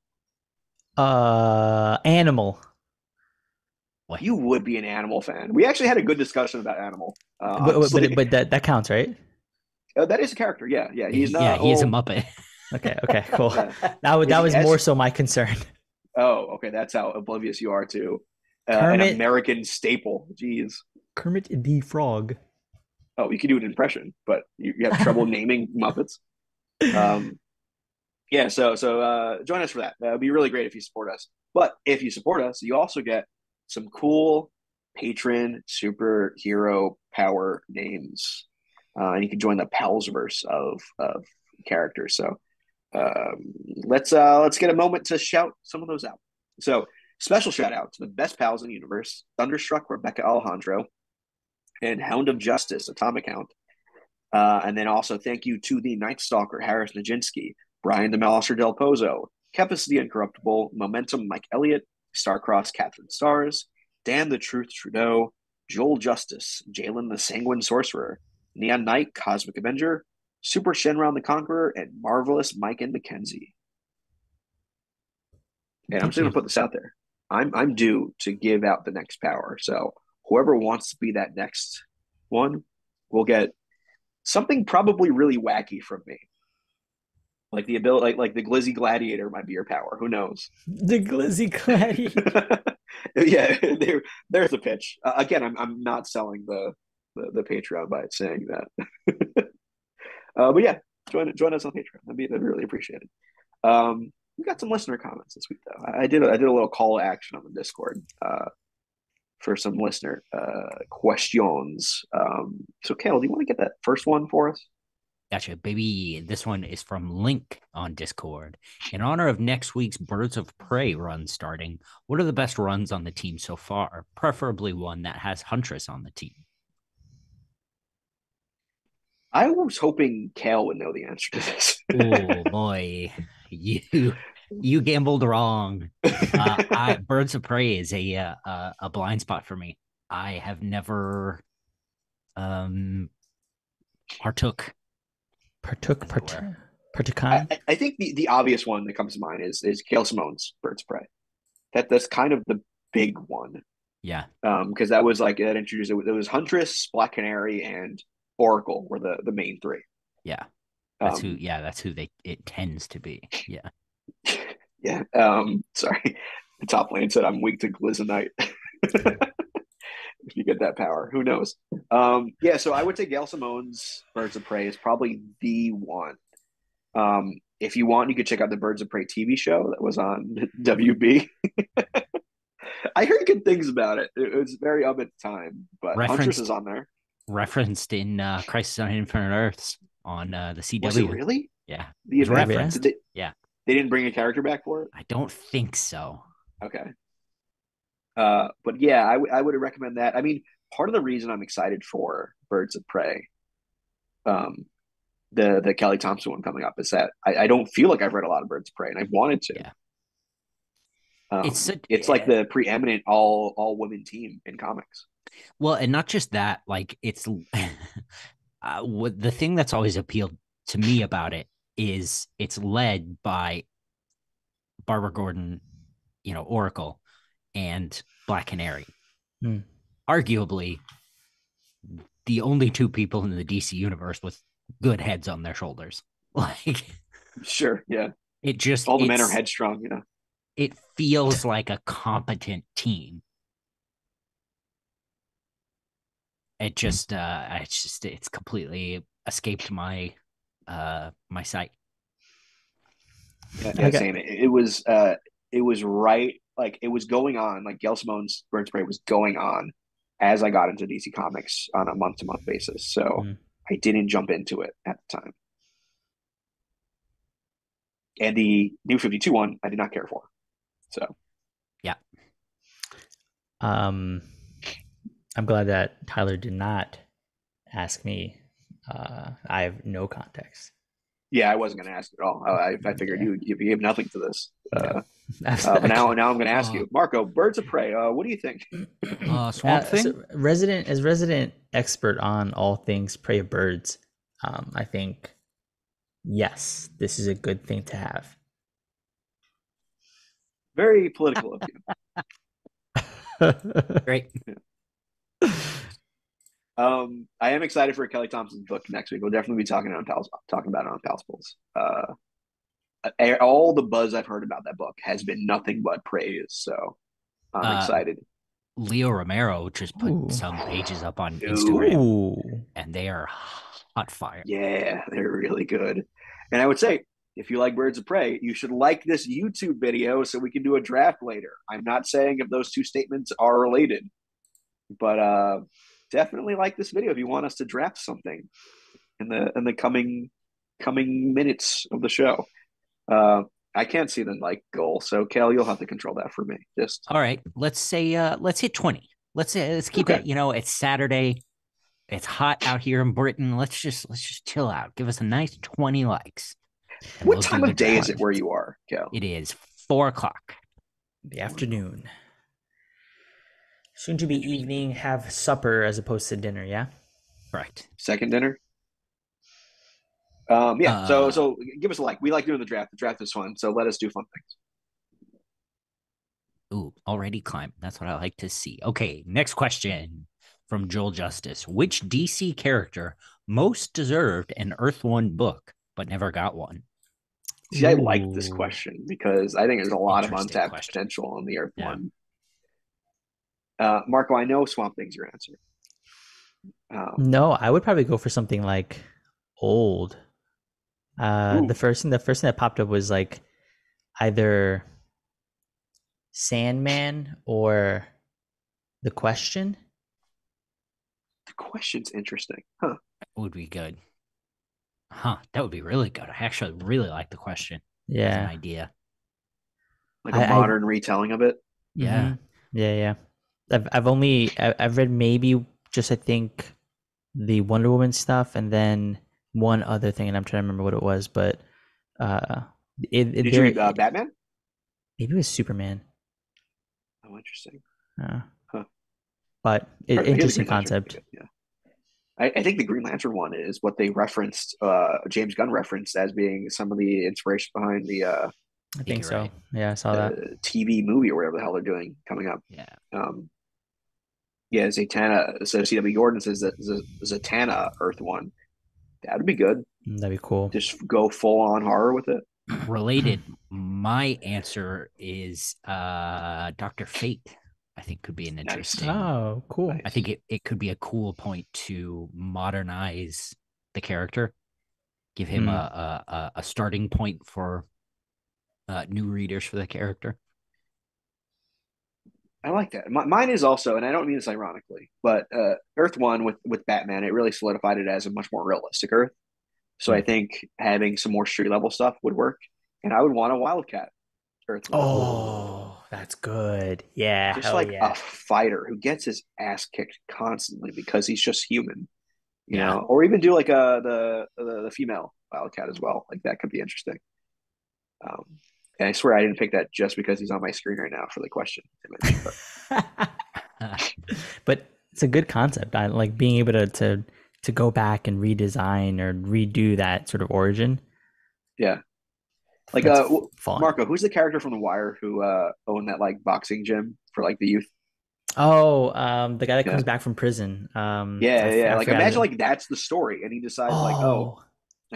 Animal. What? You would be an Animal fan. We actually had a good discussion about Animal. But that counts, right? That is a character. Yeah. He's not. Yeah, he is a Muppet. Okay, cool. That was more so my concern. Oh, okay. That's how oblivious you are to an American staple. Jeez. Kermit the Frog. Oh, you could do an impression, but you have trouble naming Muppets. So join us for that. That would be really great if you support us. But if you support us, you also get some cool patron superhero power names. And you can join the Palsverse of characters. So let's get a moment to shout some of those out. So special shout out to the best pals in the universe, Thunderstruck, Rebecca Alejandro, and Hound of Justice, Atomic Hound. And then also thank you to the Night Stalker, Harris Nijinsky, Brian DeMalister Del Pozo, Kepis the Incorruptible, Momentum Mike Elliott, Starcross Catherine Stars, Dan the Truth Trudeau, Joel Justice, Jalen the Sanguine Sorcerer, Neon Knight, Cosmic Avenger, Super Shenron the Conqueror, and Marvelous Mike and Mackenzie. And I'm just going to put this out there. I'm due to give out the next power. So whoever wants to be that next one will get something probably really wacky from me. Like the ability, like the Glizzy Gladiator might be your power. Who knows? The Glizzy Gladiator. Yeah, there's a pitch. Again, I'm not selling the Patreon by saying that. But yeah, join us on Patreon. That'd be really appreciated. We got some listener comments this week though. I did a little call to action on the Discord for some listener questions. So Kale, do you want to get that first one for us? Gotcha, baby. This one is from Link on Discord. In honor of next week's Birds of Prey run starting, what are the best runs on the team so far? Preferably one that has Huntress on the team. I was hoping Cal would know the answer to this. Oh, boy. You gambled wrong. Birds of Prey is a blind spot for me. I have never partook. I think the obvious one that comes to mind is Gail Simone's Birds of Prey. That's kind of the big one. Yeah. Because that was like that introduced it was Huntress, Black Canary, and Oracle were the main three. Yeah. That's who it tends to be. Yeah. Yeah. Sorry. The top lane said I'm weak to Glizzonite. If you get that power, who knows? So I would say Gail Simone's Birds of Prey is probably the one. If you want, you could check out the Birds of Prey TV show that was on WB. I heard good things about it. It was very up at the time, but Huntress is on there. Referenced in Crisis on Infinite Earths on the CW. Was it really? Yeah. The reference. Yeah. They didn't bring a character back for it? I don't think so. Okay. But yeah, I would recommend that. I mean, part of the reason I'm excited for Birds of Prey, the Kelly Thompson one coming up, is that I don't feel like I've read a lot of Birds of Prey, and I've wanted to. Yeah. It's like the preeminent all women team in comics. Well, and not just that. Like it's the thing that's always appealed to me about it is it's led by Barbara Gordon, Oracle, and Black Canary, arguably the only two people in the DC universe with good heads on their shoulders. Like, sure, yeah. It just all the men are headstrong. Yeah, it feels like a competent team. It just, it's completely escaped my sight. Yeah, same. It was right. Like it was going on, like Gail Simone's Birds of Prey was going on as I got into DC Comics on a month-to-month basis. So I didn't jump into it at the time. And the New 52 one, I did not care for. So, yeah. I'm glad that Tyler did not ask me. I have no context. Yeah, I wasn't going to ask at all. I figured you gave nothing to this. But now I'm going to ask you, Marco, Birds of Prey. What do you think? Swamp Thing? So resident expert on all things prey of birds, I think, yes, this is a good thing to have. Very political of you. Great. Yeah. I am excited for Kelly Thompson's book next week. We'll definitely be talking about it on Palsiples. All the buzz I've heard about that book has been nothing but praise, so I'm excited. Leo Romero just put some pages up on Instagram, and they are hot fire. Yeah, they're really good. And I would say, if you like Birds of Prey, you should like this YouTube video so we can do a draft later. I'm not saying if those two statements are related, but definitely like this video if you want us to draft something in the coming minutes of the show. I can't see the goal, so Cal, you'll have to control that for me. Just all right. Let's say let's hit 20. Let's keep it. You know, it's Saturday. It's hot out here in Britain. Let's just chill out. Give us a nice 20 likes. What time of day is it where you are, Cal? It is 4:00 in the afternoon. Soon to be evening. Have supper as opposed to dinner. Yeah, right. Second dinner. So give us a like. We like doing the draft. The draft is fun, so let us do fun things. Ooh, already climbed. That's what I like to see. Okay, next question from Joel Justice. Which DC character most deserved an Earth 1 book but never got one? See, I like this question because I think there's a lot of untapped potential on the Earth 1. Marco, I know Swamp Thing's your answer. No, I would probably go for something like old. The first thing that popped up was like either Sandman or The Question. The Question's interesting, huh? That would be good, huh? That would be really good. I actually really like The Question. Yeah, as an idea, like a modern retelling of it. Yeah, mm-hmm. yeah. I've read maybe just I think the Wonder Woman stuff, and then one other thing, and I'm trying to remember what it was, but did you read Batman? Maybe it was Superman. Oh, interesting. But interesting concept. Yeah, I think the Green Lantern one is what they referenced. James Gunn referenced as being some of the inspiration behind the. I think so. Right. Yeah, I saw that TV movie or whatever the hell they're doing coming up. Yeah. Zatanna. So C.W. Gordon says that Zatanna Earth 1. That would be good. That'd be cool. Just go full on horror with it. Related, my answer is Dr. Fate. I think could be an interesting. Nice. Oh, cool. I think it could be a cool point to modernize the character, give him a starting point for new readers for the character. I like that. Mine is also, and I don't mean this ironically, but Earth 1 with Batman, it really solidified it as a much more realistic Earth. So I think having some more street level stuff would work. And I would want a Wildcat Earth 1. Oh, that's good. Yeah. Just a fighter who gets his ass kicked constantly because he's just human. You know, or even do the female Wildcat as well. Like that could be interesting. And I swear I didn't pick that just because he's on my screen right now for the question. But it's a good concept. I like being able to go back and redesign or redo that sort of origin. Yeah. Like Marco, who's the character from The Wire who owned that boxing gym for the youth? Oh, the guy that comes back from prison. I like imagine that's the story, and he decides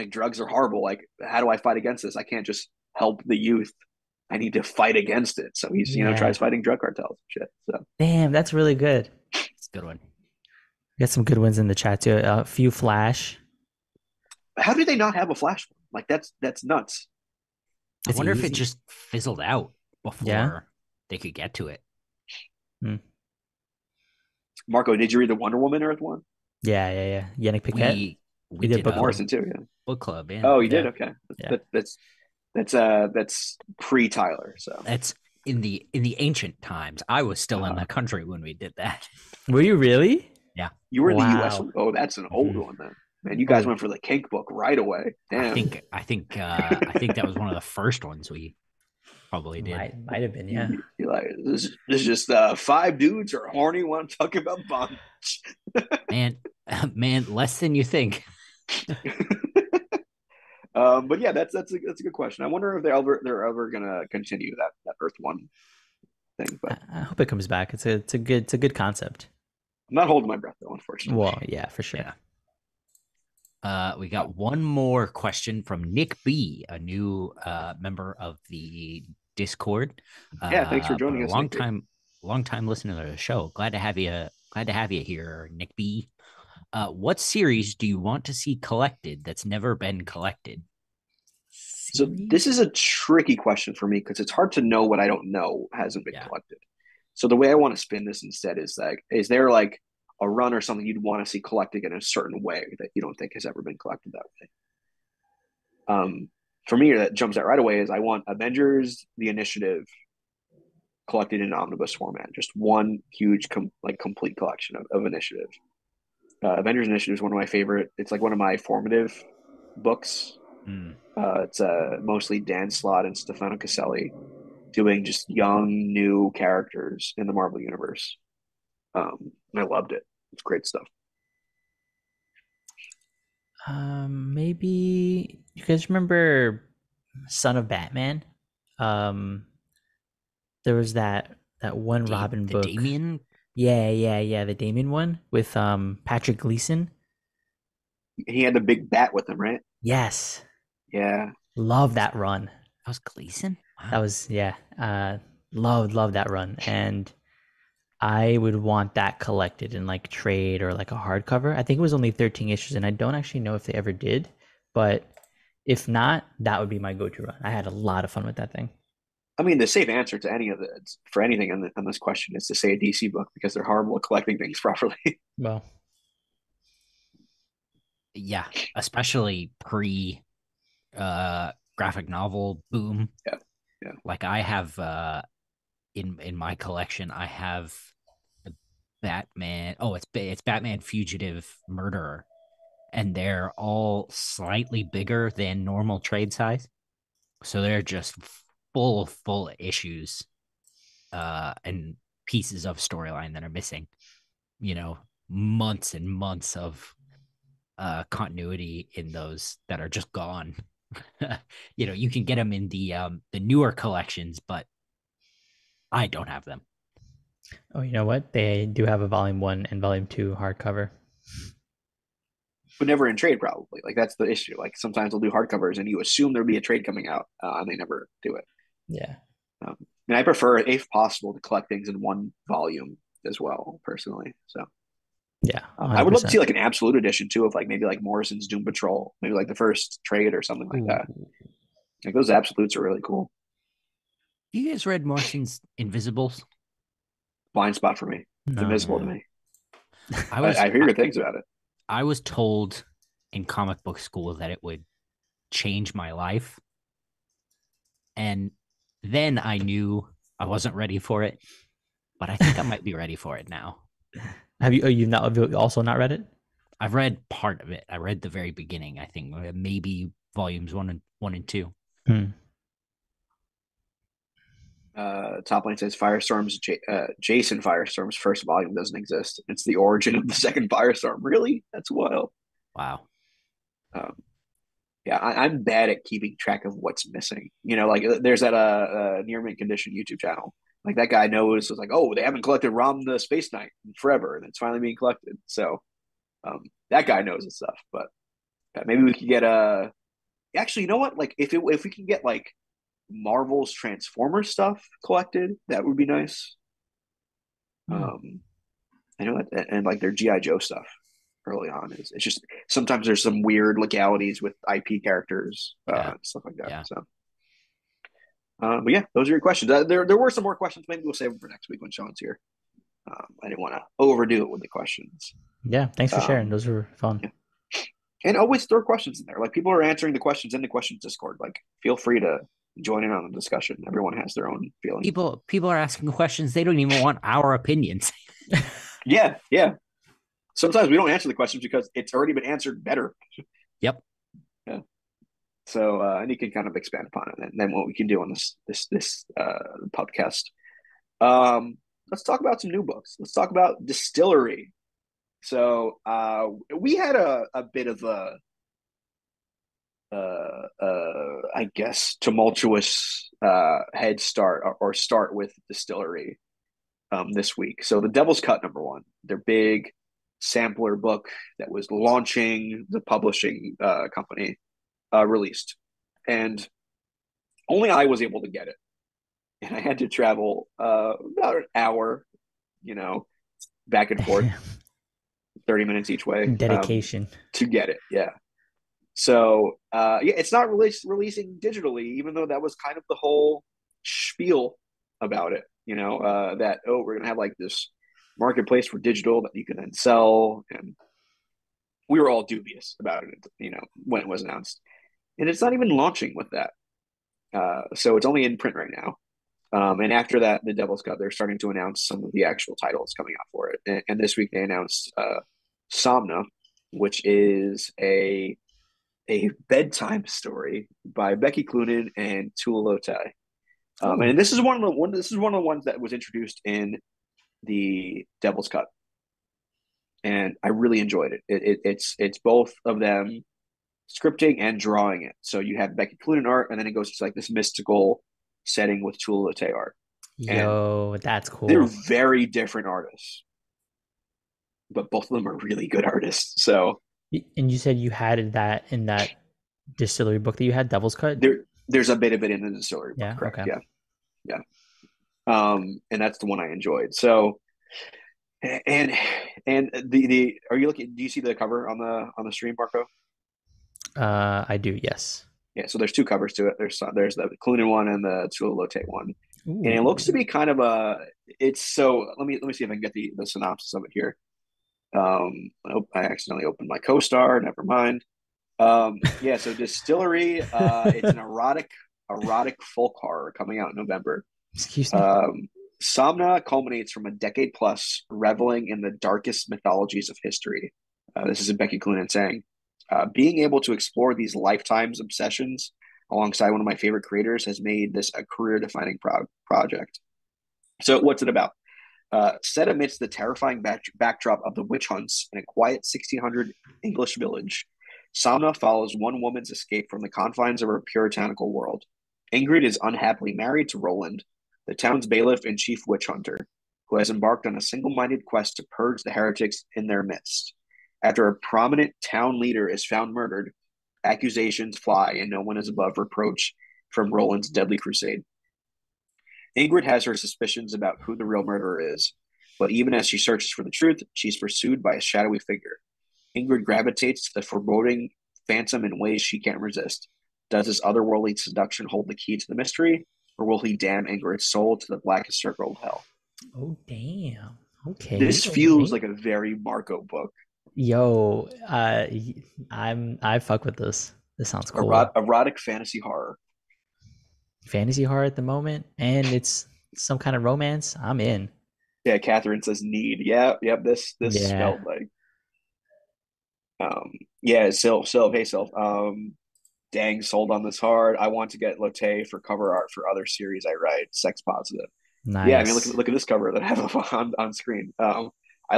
drugs are horrible. Like, how do I fight against this? I can't just help the youth. I need to fight against it. So he's tries fighting drug cartels and shit. So damn, that's really good. It's a good one. We got some good ones in the chat too. A few Flash. How do they not have a Flash one? Like that's nuts. I wonder if it just fizzled out before they could get to it. Hmm. Marco, did you read the Wonder Woman Earth 1? Yeah. Yannick Paquette. We did Book Morrison too. Yeah. Book club. Yeah. Oh, you did. Okay. That's pre-Tyler, so that's in the ancient times. I was still in the country when we did that. Were you really? Yeah. You were in the U.S. Oh, that's an old one then. Man, you guys went for the kink book right away. Damn. I think that was one of the first ones we probably did. Might have been, yeah. You're like, this is just five dudes are horny want to talk about bondage. man, less than you think. But yeah, that's a good question. I wonder if they're ever gonna continue that Earth One thing. But I hope it comes back. It's a good concept. I'm not holding my breath though, unfortunately. Well, yeah, for sure. Yeah. We got one more question from Nick B, a new member of the Discord. Yeah, thanks for joining us. Long time listener to the show. Glad to have you here, Nick B. What series do you want to see collected that's never been collected? So this is a tricky question for me because it's hard to know what I don't know hasn't been collected. So the way I want to spin this instead is like, is there like a run or something you'd want to see collected in a certain way that you don't think has ever been collected that way? For me, that jumps out right away is I want Avengers, the Initiative, collected in omnibus format. Just one huge, complete collection of Initiative. Avengers Initiative is one of my favorite. It's like one of my formative books. It's mostly Dan Slott and Stefano Caselli doing just young, new characters in the Marvel Universe. I loved it. It's great stuff. Maybe you guys remember Son of Batman? There was that one Robin book. Damien? Yeah. The Damien one with Patrick Gleason. He had the big bat with him, right? Yes. Yeah. Love that run. That was Gleason? Wow. That was, yeah. Loved that run. And I would want that collected in like trade or like a hardcover. I think it was only 13 issues and I don't actually know if they ever did, but if not, that would be my go-to run. I had a lot of fun with that thing. I mean, the safe answer to anything on this question is to say a DC book because they're horrible at collecting things properly. Well, yeah, especially graphic novel boom. Yeah. Like I have in my collection, I have Batman. Oh, it's Batman Fugitive Murderer, and they're all slightly bigger than normal trade size, so they're just full of issues and pieces of storyline that are missing, you know, months and months of continuity in those that are just gone. You know, you can get them in the newer collections, but I don't have them. Oh, you know what? They do have a volume 1 and volume 2 hardcover. But never in trade, probably. Like that's the issue. Like sometimes they'll do hardcovers and you assume there'll be a trade coming out and they never do it. Yeah. And I prefer, if possible, to collect things in one volume as well, personally. So yeah, 100%. I would love to see like an absolute edition too of like maybe like Morrison's Doom Patrol, maybe like the first trade or something like that. Like those absolutes are really cool. You guys read Morrison's Invisibles? Blind spot for me. It's invisible to me. I hear good things about it. I was told in comic book school that it would change my life. And then I knew I wasn't ready for it, but I think I might be ready for it now. Have you also not read it? I've read part of it. I read the very beginning, I think, maybe volumes 1 and 2. Top line says Firestorm's Jason Firestorm's first volume doesn't exist. It's the origin of the second Firestorm. Really? That's wild. Wow. Yeah, I'm bad at keeping track of what's missing. You know, like there's that Near Mint Condition YouTube channel. Like that guy knows, was like, oh, they haven't collected Rom the Space Knight forever, and it's finally being collected. So that guy knows his stuff. But maybe we could get a. Actually, you know what? Like if we can get like Marvel's Transformers stuff collected, that would be nice. I know that, and like their G.I. Joe stuff early on it's just sometimes there's some weird legalities with IP characters and stuff like that. So but yeah, those are your questions. There were some more questions. Maybe we'll save them for next week when Sean's here. I didn't want to overdo it with the questions. Yeah, thanks for sharing. Those were fun. And always throw questions in there. Like people are answering the questions in the questions Discord. Like feel free to join in on the discussion. Everyone has their own feelings. People are asking questions. They don't even want our opinions. Yeah. Sometimes we don't answer the questions because it's already been answered better. Yep. Yeah. So, and you can kind of expand upon it, and then what we can do on this podcast. Let's talk about some new books. Let's talk about Distillery. So, we had a bit of a tumultuous head start or start with Distillery this week. So, The Devil's Cut number one, their big sampler book that was launching the publishing company. Released, and only I was able to get it, and I had to travel about an hour, back and forth, 30 minutes each way, dedication to get it. Yeah. So it's not releasing digitally, even though that was kind of the whole spiel about it, that we're gonna have like this marketplace for digital that you can then sell, and we were all dubious about it, when it was announced. And it's not even launching with that. So it's only in print right now. And after that, The Devil's Cut, they're starting to announce some of the actual titles coming out for it. And this week they announced Somna, which is a bedtime story by Becky Cloonan and Tula Lotay. And this is one of the ones that was introduced in The Devil's Cut. And I really enjoyed it. It's both of them scripting and drawing it. So you have Becky Cloonan art, and then it goes to like this mystical setting with Tula Lotay art. And that's cool. They're very different artists, but both of them are really good artists. So, and you said you had that in that Distillery book that you had, Devil's Cut? There's a bit of it in the Distillery book, correct? Okay. Yeah. And that's the one I enjoyed. So, and the are you looking? Do you see the cover on the stream, Marco? I do, yes. Yeah, so there's two covers to it. There's the Cloonan one and the Tula Lotay one. Ooh. And it looks to be kind of let me see if I can get the synopsis of it here. I accidentally opened my co-star, never mind. So Distillery, it's an erotic folk horror coming out in November. Excuse me. Somna culminates from a decade plus reveling in the darkest mythologies of history. This is Becky Cloonan saying. Being able to explore these lifetime's obsessions alongside one of my favorite creators has made this a career-defining project. So what's it about? Set amidst the terrifying backdrop of the witch hunts in a quiet 1600 English village, Somna follows one woman's escape from the confines of her puritanical world. Ingrid is unhappily married to Roland, the town's bailiff and chief witch hunter, who has embarked on a single-minded quest to purge the heretics in their midst. After a prominent town leader is found murdered, accusations fly and no one is above reproach from Roland's deadly crusade. Ingrid has her suspicions about who the real murderer is, but even as she searches for the truth, she's pursued by a shadowy figure. Ingrid gravitates to the foreboding phantom in ways she can't resist. Does this otherworldly seduction hold the key to the mystery, or will he damn Ingrid's soul to the blackest circle of hell? Oh, damn. Okay. This feels like a very Marco book. Yo, I fuck with this. This sounds cool. Erotic fantasy horror. Fantasy horror at the moment, and it's some kind of romance. I'm in. Yeah, Catherine says need. Yeah. This smelled like. Hey Sylph. Dang, sold on this hard. I want to get Lotay for cover art for other series I write. Sex positive. Nice. Yeah, I mean, look at this cover that I have on screen. I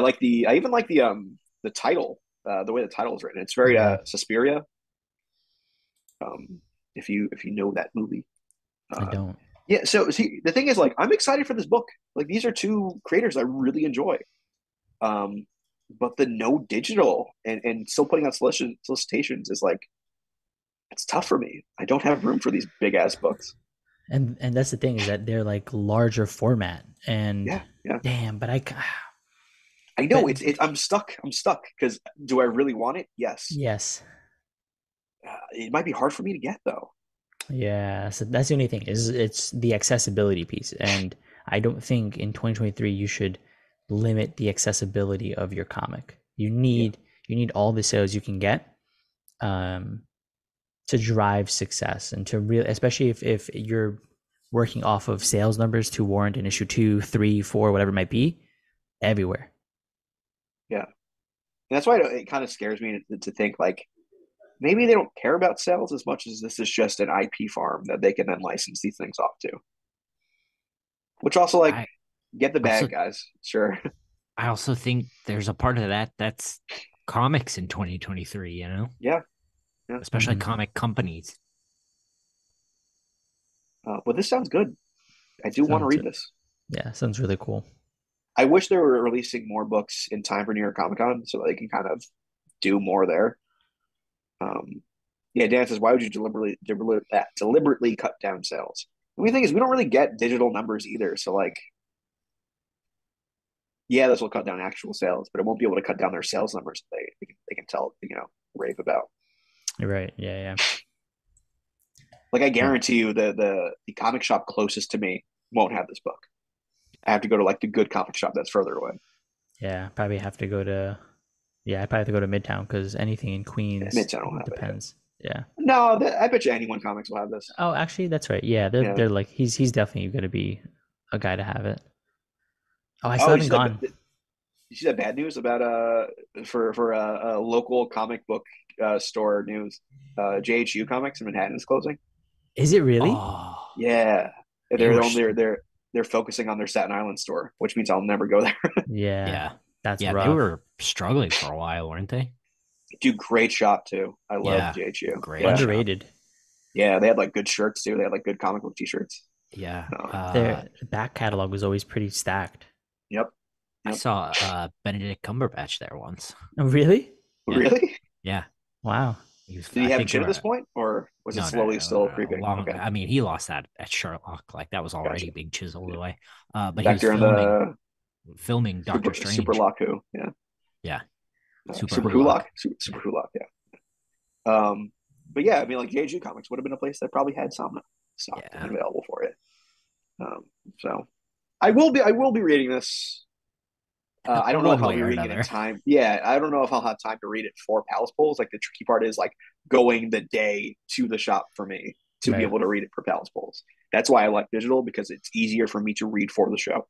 even like the title, the way the title is written, it's very Suspiria. If you know that movie, I don't. Yeah, so see, the thing is, like, I'm excited for this book. Like, these are two creators I really enjoy, but the no digital and still putting out solicitations is like, it's tough for me. I don't have room for these big ass books. And that's the thing, is that they're like larger format. And yeah. Damn, but I know, but I'm stuck because do I really want it? Yes. It might be hard for me to get though. Yeah, so that's the only thing, is it's the accessibility piece, and I don't think in 2023 you should limit the accessibility of your comic. You need all the sales you can get, to drive success and to really, especially if you're working off of sales numbers to warrant an issue 2, 3, 4, whatever it might be, everywhere. Yeah. And that's why it kind of scares me to think like maybe they don't care about sales as much as this is just an IP farm that they can then license these things off to. Which also like get the bad guys. Sure. I also think there's a part of that that's comics in 2023, you know? Yeah. Yeah. Especially comic companies. But this sounds good. I do want to read this. Yeah, sounds really cool. I wish they were releasing more books in time for New York Comic Con so they can kind of do more there. Yeah, Dan says, why would you deliberately cut down sales? The only thing is we don't really get digital numbers either. So like, yeah, this will cut down actual sales, but it won't be able to cut down their sales numbers. They can tell, you know, rave about. Right. Yeah. Like I guarantee you the comic shop closest to me won't have this book. I have to go to like the good comic shop that's further away. Yeah, I probably have to go to Midtown because anything in Queens depends. Yeah. No, I bet you anyone comics will have this. Oh, actually, that's right. Yeah, they're like he's definitely going to be a guy to have it. Oh, I still haven't gone. You see that bad news about for a local comic book store news? JHU Comics in Manhattan is closing. Is it really? Oh, yeah, they're focusing on their Staten Island store, which means I'll never go there. Yeah, that's rough. They were struggling for a while, weren't they? Do great shop too. I love JHU. Great, underrated. Yeah, they had like good shirts too. They had like good comic book T-shirts. Yeah, their back catalog was always pretty stacked. Yep. I saw Benedict Cumberbatch there once. Oh, really? Yeah. Really? Yeah. Wow. Did he have a chin at this point, or was it slowly still creeping? Okay. I mean, he lost that at Sherlock. Like that was already being chiseled away. But back he was filming Doctor Strange. Super Lock-Who. Yeah. Yeah. Super Hulock. Yeah. But yeah, I mean, like JHU Comics would have been a place that probably had some stock available for it. So I will be reading this. I don't know if I'll be reading it in time. Yeah, I don't know if I'll have time to read it for Pals Polls. Like the tricky part is like going the day to the shop for me to be able to read it for Pals Polls. That's why I like digital, because it's easier for me to read for the show.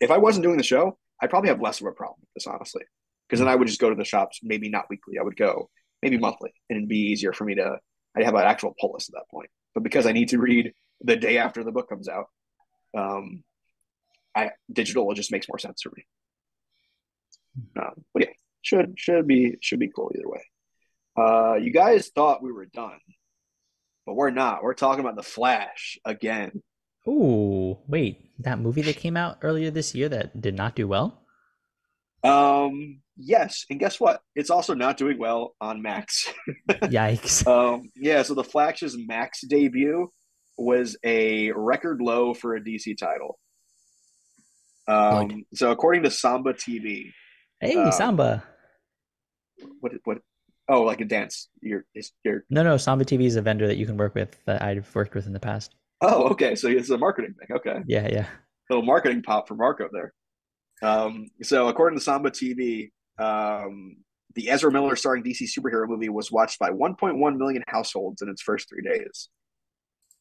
If I wasn't doing the show, I'd probably have less of a problem with this, honestly, because then I would just go to the shops. Maybe not weekly. I would go maybe monthly, and it'd be easier for me to. I'd have an actual pull list at that point. But because I need to read the day after the book comes out, digital just makes more sense for me. But yeah, should be cool either way. You guys thought we were done, but we're not. We're talking about The Flash again. Ooh, wait, that movie that came out earlier this year that did not do well? Yes, and guess what? It's also not doing well on Max. Yikes. So The Flash's Max debut was a record low for a DC title. So according to Samba TV. Hey, Samba. What? Oh, like a dance. No, Samba TV is a vendor that you can work with that I've worked with in the past. Oh, okay. So it's a marketing thing. Okay. Yeah. Little marketing pop for Marco there. So according to Samba TV, the Ezra Miller starring DC superhero movie was watched by 1.1 million households in its first 3 days.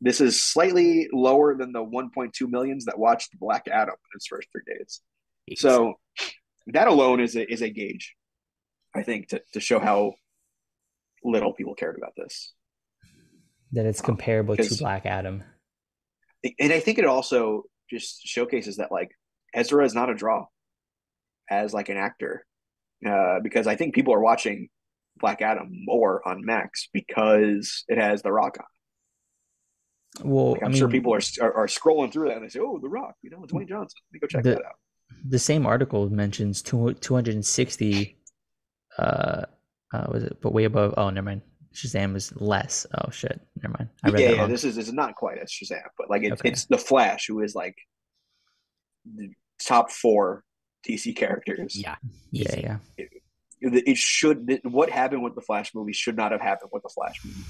This is slightly lower than the 1.2 millions that watched Black Adam in its first 3 days. Jeez. So that alone is a gauge, I think, to show how little people cared about this. That it's comparable to Black Adam. And I think it also just showcases that, like, Ezra is not a draw as, like, an actor. Because I think people are watching Black Adam more on Max because it has The Rock on. Well, like, I mean, sure people are scrolling through that and they say, "Oh, The Rock, you know, Dwayne Johnson. Let me go check that out." The same article mentions 260. Was it? But way above. Oh, never mind. Shazam was less. Oh shit, never mind. I read that wrong. This is not quite as Shazam, but like it's The Flash, who is like the top 4 DC characters. Yeah. It should. What happened with the Flash movie should not have happened with the Flash movie.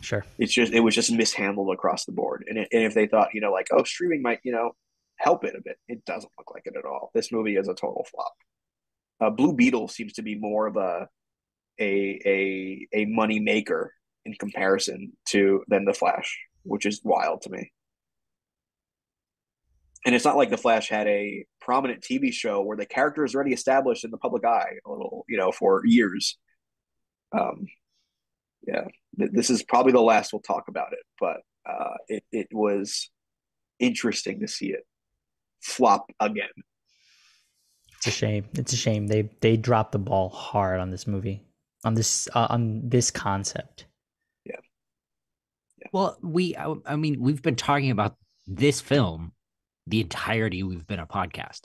Sure. It was just mishandled across the board. And if they thought, you know, like, oh, streaming might, you know, help it a bit, it doesn't look like it at all. This movie is a total flop. Blue Beetle seems to be more of a money maker in comparison to than The Flash, which is wild to me. And it's not like The Flash had a prominent TV show where the character is already established in the public eye a little, you know, for years. Yeah, this is probably the last we'll talk about it, but it was interesting to see it flop again. It's a shame. It's a shame. They dropped the ball hard on this movie, on this concept. Yeah. Yeah. Well, we've been talking about this film the entirety we've been a podcast.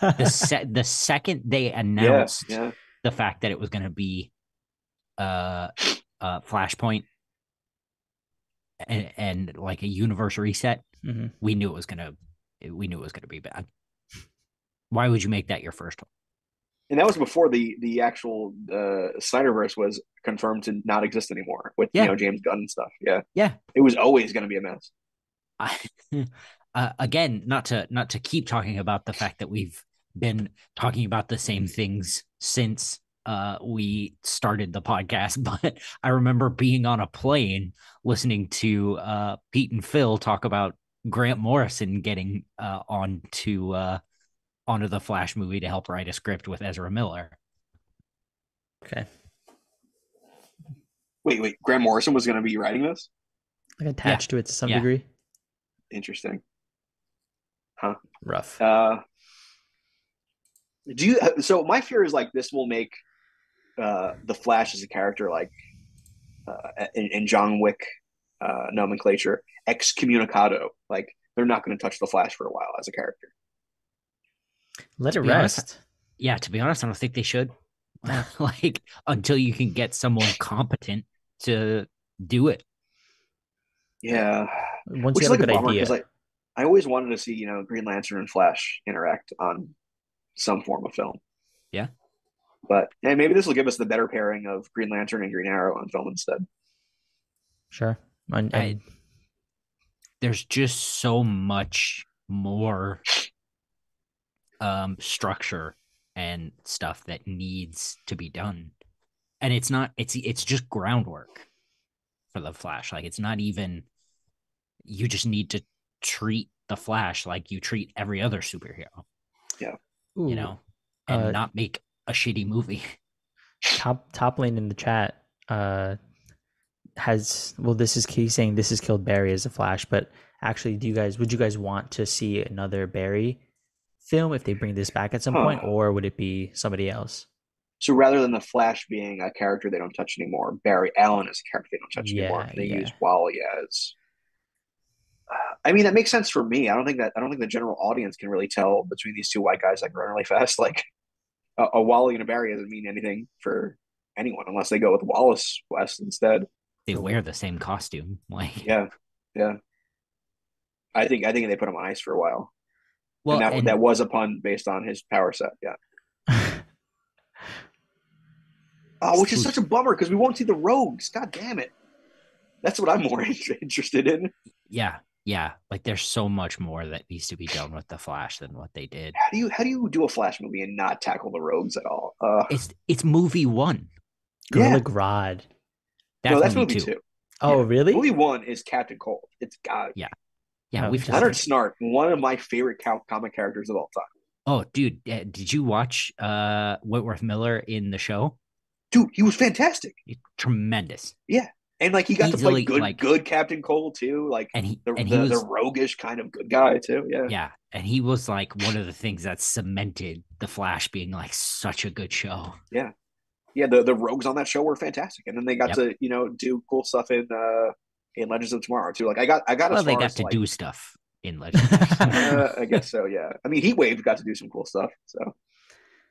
The second they announced the fact that it was going to be Flashpoint and like a universe reset, mm-hmm. we knew it was gonna be bad. Why would you make that your first one? And that was before the actual Snyderverse was confirmed to not exist anymore with you know, James Gunn and stuff. Yeah, it was always going to be a mess. Again, not to keep talking about the fact that we've been talking about the same things since we started the podcast, but I remember being on a plane listening to Pete and Phil talk about Grant Morrison getting onto the Flash movie to help write a script with Ezra Miller. Okay. Wait, Grant Morrison was going to be writing this? Like attached to it to some degree? Interesting. Huh. Rough. So my fear is like this will make the Flash as a character like in John Wick nomenclature excommunicado. Like they're not going to touch the Flash for a while as a character. Let it rest. To be honest, I don't think they should. Like until you can get someone competent to do it. Yeah. Once you have a good idea. Like, I always wanted to see, you know, Green Lantern and Flash interact on some form of film. Yeah. But hey, maybe this will give us the better pairing of Green Lantern and Green Arrow on film instead. Sure. There's just so much more structure and stuff that needs to be done. And it's just groundwork for the Flash. Like it's not even, you just need to treat the Flash like you treat every other superhero. Yeah. You know, and not make a shitty movie. Top lane in the chat this is Katie saying this has killed Barry as a Flash, but actually would you guys want to see another Barry film if they bring this back at some point, or would it be somebody else? So rather than the Flash being a character they don't touch anymore, Barry Allen is a character they don't touch anymore. They use Wally as I mean, that makes sense for me. I don't think the general audience can really tell between these two white guys like run really fast. Like a Wally and a Barry doesn't mean anything for anyone unless they go with Wallace West instead. They wear the same costume. Like yeah. I think they put him on ice for a while. Well, that was a pun based on his power set. Yeah. Which is such a bummer because we won't see the Rogues. God damn it. That's what I'm more interested in. Yeah. Like there's so much more that needs to be done with the Flash than what they did. How do you do a Flash movie and not tackle the Rogues at all? It's movie one. Gorilla Grodd. That's movie two. Oh, really? Movie one is Captain Cold. It's God. Yeah. Leonard Snart, one of my favorite comic characters of all time. Oh, dude, did you watch Whitworth Miller in the show? Dude, he was fantastic. Tremendous. Yeah. And like he got easily, to play good Captain Cold too, like and he was the roguish kind of good guy too. Yeah. And he was like one of the things that cemented the Flash being like such a good show. Yeah. The Rogues on that show were fantastic, and then they got to do cool stuff in Legends of Tomorrow too. Like do stuff in Legends. I guess so. Yeah. I mean, Heatwave got to do some cool stuff. So.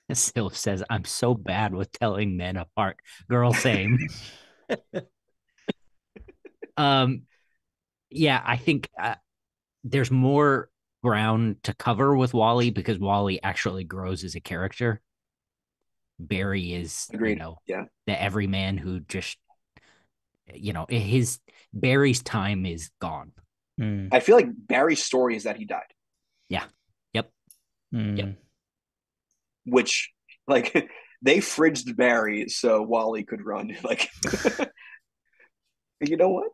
And Sylph says, "I'm so bad with telling men apart, girl, same." I think there's more ground to cover with Wally because Wally actually grows as a character. Barry is, the everyman who just, Barry's time is gone. Mm. I feel like Barry's story is that he died. Yeah. Yep. Mm. Yep. Which, like, they fridged Barry so Wally could run. Like, you know what?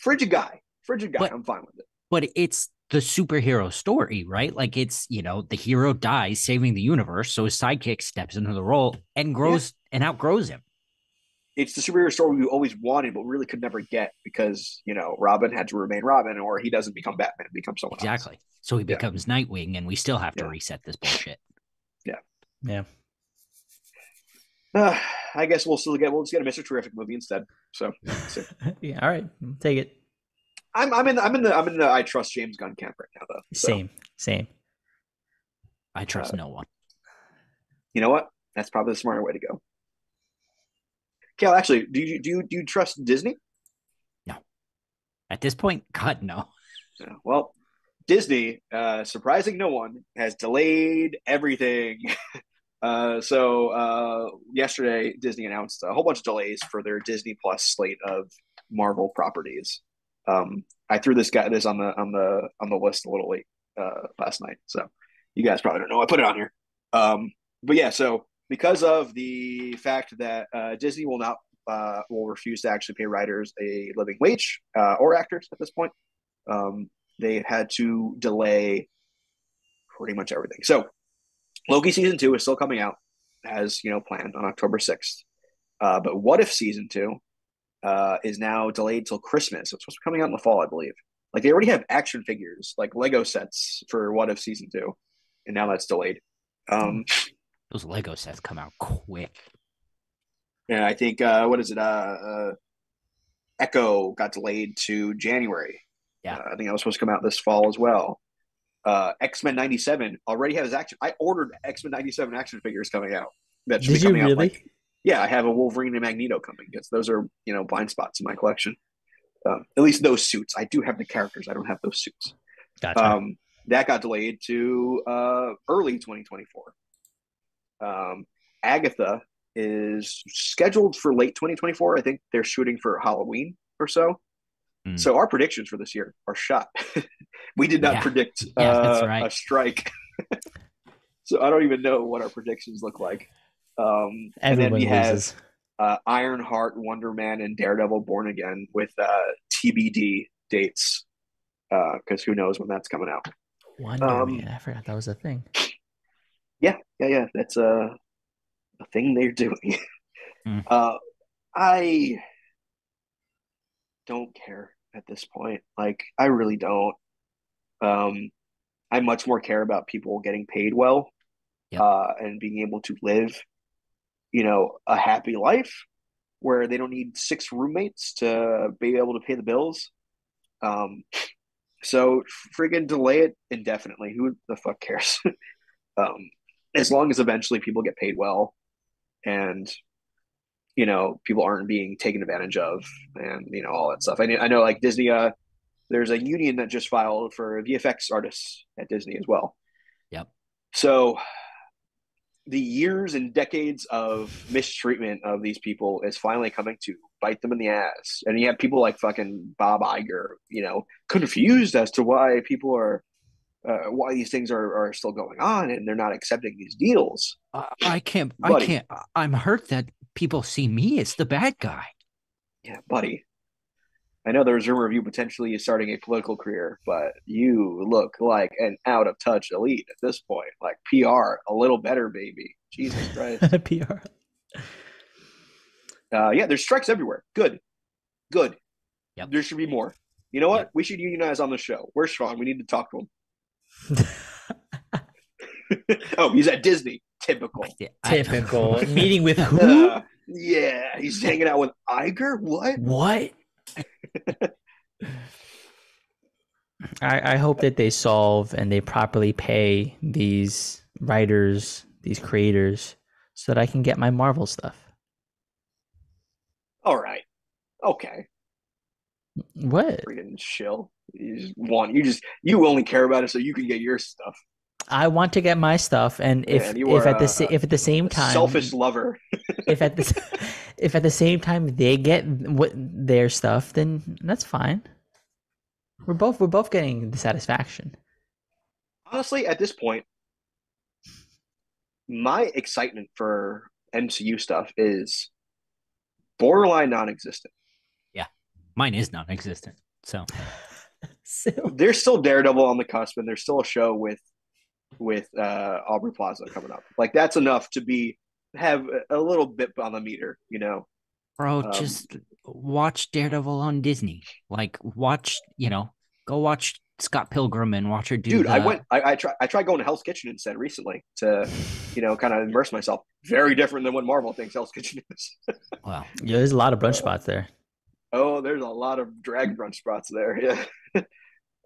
Frigid guy. But, I'm fine with it. But it's the superhero story, right? Like it's, you know, the hero dies saving the universe. So his sidekick steps into the role and grows and outgrows him. It's the superhero story we always wanted, but really could never get because, you know, Robin had to remain Robin, or he doesn't become Batman, he becomes someone else. Exactly. So he becomes Nightwing, and we still have to reset this bullshit. Yeah. I guess we'll just get a Mr. Terrific movie instead. So yeah, all right, take it. I'm in the I trust James Gunn camp right now though. So. Same. I trust no one. You know what? That's probably the smarter way to go. Cal, actually, do you trust Disney? No. At this point, God, no. Well, Disney, surprising no one, has delayed everything. So yesterday, Disney announced a whole bunch of delays for their Disney Plus slate of Marvel properties. I threw this on the list a little late last night, so you guys probably don't know. I put it on here, but yeah. So because of the fact that Disney will refuse to actually pay writers a living wage or actors at this point, they had to delay pretty much everything. So Loki season 2 is still coming out as planned on October 6th, but What If season 2. Is now delayed till Christmas. So it's supposed to be coming out in the fall, I believe. Like they already have action figures, like Lego sets for What If Season 2, and now that's delayed. Those Lego sets come out quick. Yeah, I think what is it? Echo got delayed to January. Yeah, I think that was supposed to come out this fall as well. X-Men 97 already has action. I ordered X-Men 97 action figures coming out. That should be coming out like. Yeah, I have a Wolverine and Magneto coming because those are, blind spots in my collection. At least those suits. I do have the characters. I don't have those suits. Gotcha. That got delayed to early 2024. Agatha is scheduled for late 2024. I think they're shooting for Halloween or so. Mm. So our predictions for this year are shot. We did not predict a strike. So I don't even know what our predictions look like. And then we have Ironheart, Wonder Man, and Daredevil Born Again with TBD dates because who knows when that's coming out. Wonder Man, I forgot that was a thing. Yeah. That's a thing they're doing. I don't care at this point. Like, I really don't. I much more care about people getting paid well and being able to live a happy life where they don't need 6 roommates to be able to pay the bills. So friggin' delay it indefinitely. Who the fuck cares? As long as eventually people get paid well and, people aren't being taken advantage of and, all that stuff. I know like Disney, there's a union that just filed for VFX artists at Disney as well. Yep. So the years and decades of mistreatment of these people is finally coming to bite them in the ass. And you have people like fucking Bob Iger, confused as to why people are, why these things are still going on and they're not accepting these deals. I can't, I'm hurt that people see me as the bad guy. Yeah, buddy. I know there's rumor of you potentially starting a political career, but you look like an out of touch elite at this point. Like PR, a little better, baby. Jesus Christ. PR. There's strikes everywhere. Good. Yep. There should be more. You know what? Yep. We should unionize on the show. We're strong. We need to talk to him. Oh, he's at Disney. Typical. Meeting with who? He's hanging out with Iger? What? I hope that they solve and they properly pay these writers, these creators, so that I can get my Marvel stuff. All right. Okay. What? Freaking chill. You only care about it so you can get your stuff. I want to get my stuff, and if at the same time, selfish lover. if at the same time they get their stuff, then that's fine. We're both getting the satisfaction. Honestly, at this point, my excitement for MCU stuff is borderline non-existent. Yeah, Mine is non-existent. So there's still Daredevil on the cusp, and there's still a show with Aubrey Plaza coming up. Like, that's enough to have a little bit on the meter, you know. Bro, just watch Daredevil on Disney. Like, watch, you know, go watch Scott Pilgrim and watch her do. Dude, I tried going to Hell's Kitchen instead recently to, you know, kind of immerse myself. Very different than what Marvel thinks Hell's Kitchen is. Wow. Yeah, there's a lot of brunch spots there. Oh, there's a lot of drag brunch spots there. Yeah.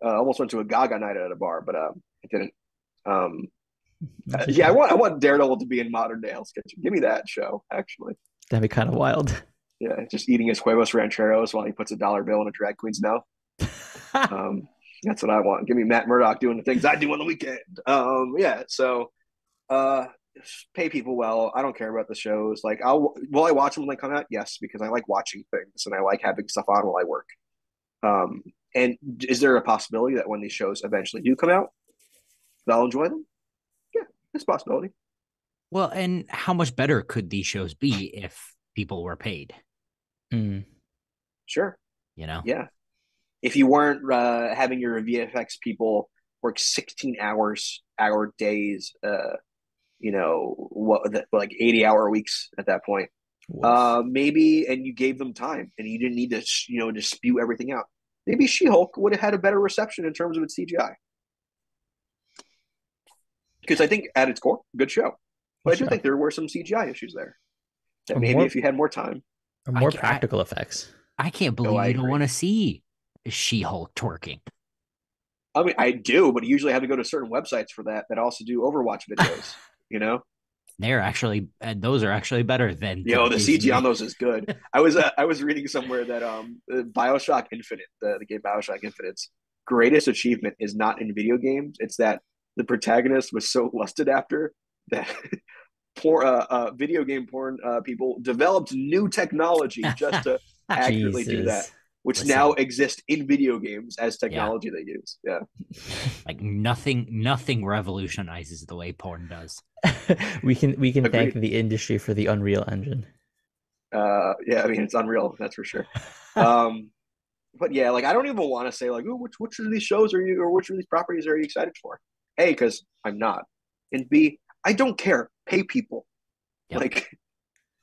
I almost went to a Gaga night at a bar, but I didn't. Yeah, I want Daredevil to be in modern day Hell's Kitchen. Give me that show, actually. That'd be kind of wild. Yeah, just eating his huevos rancheros while he puts $1 bill in a drag queen's mouth. That's what I want. Give me Matt Murdock doing the things I do on the weekend. Yeah, so pay people well. I don't care about the shows. Like, will I watch them when they come out? Yes, because I like watching things and I like having stuff on while I work. And is there a possibility that when these shows eventually do come out, they'll enjoy them? Yeah, it's a possibility. Well, and how much better could these shows be if people were paid? Mm. Sure. You know? Yeah. If you weren't having your VFX people work 16-hour days, you know, like 80-hour weeks at that point, maybe, and you gave them time and you didn't need to, you know, just spew everything out. Maybe She-Hulk would have had a better reception in terms of its CGI. Because I think at its core, good show. But I do think there were some CGI issues there. That maybe if you had more time. Or more practical effects. I can't believe you don't want to see She-Hulk twerking. I mean, I do, but I usually have to go to certain websites for that also do Overwatch videos, you know? Those are actually better than... Yo, the CG on those is good. I was reading somewhere that Bioshock Infinite, the game Bioshock Infinite's greatest achievement is not in video games. It's that the protagonist was so lusted after that poor video game porn people developed new technology just to accurately do that, which now exists in video games as technology they use. Yeah, like nothing revolutionizes the way porn does. we can Agreed. Thank the industry for the Unreal Engine. Yeah, I mean, it's unreal, that's for sure. But yeah, like I don't even want to say like, oh, which of these shows are you, or which of these properties are you excited for? A, because I'm not, and B, I don't care. Pay people. Yep. Like,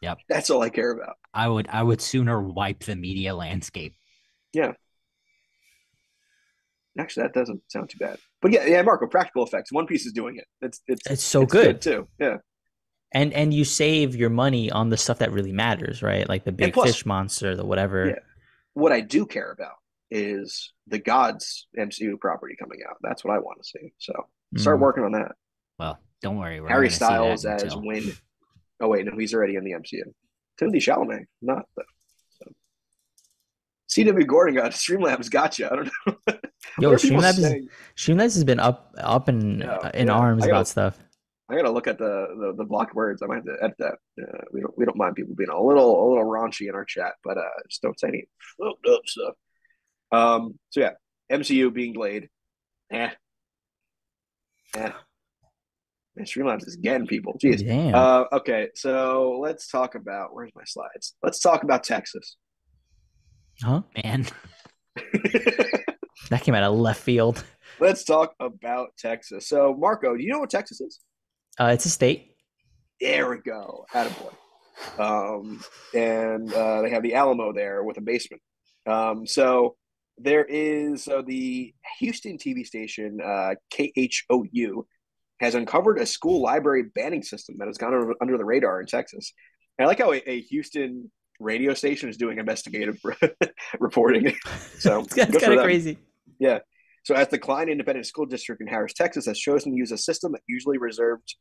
yep. That's all I care about. I would sooner wipe the media landscape. Yeah. Actually, that doesn't sound too bad. But yeah, Marco, practical effects. One Piece is doing it. It's so good too. Yeah. And you save your money on the stuff that really matters, right? Like the big fish monster, the whatever. Yeah. What I do care about is the G.O.D.S. MCU property coming out. That's what I want to see. So start working on that. Well, don't worry. Harry Styles as Wynn. Oh, wait, no, he's already in the MCU. Timothée Chalamet, not though. So. C.W. Gordon got Streamlabs. Gotcha. I don't know. Yo, Streamlabs has been up in arms about stuff. I gotta look at the blocked words. I might have to edit that. We don't mind people being a little raunchy in our chat, but just don't say any stuff. So yeah, MCU being delayed. Yeah. Man, Streamlabs is getting people. Jeez. Damn. Okay, so let's talk about... Where's my slides? Let's talk about Texas. Huh? Man. That came out of left field. Let's talk about Texas. So, Marco, do you know what Texas is? It's a state. There we go. Attaboy. And they have the Alamo there with a basement. So there is... So the Houston TV station, KHOU, has uncovered a school library banning system that has gone under the radar in Texas. And I like how a Houston radio station is doing investigative reporting. So it's kind of crazy. Yeah. So as the Klein Independent School District in Harris, Texas has chosen to use a system that usually reserved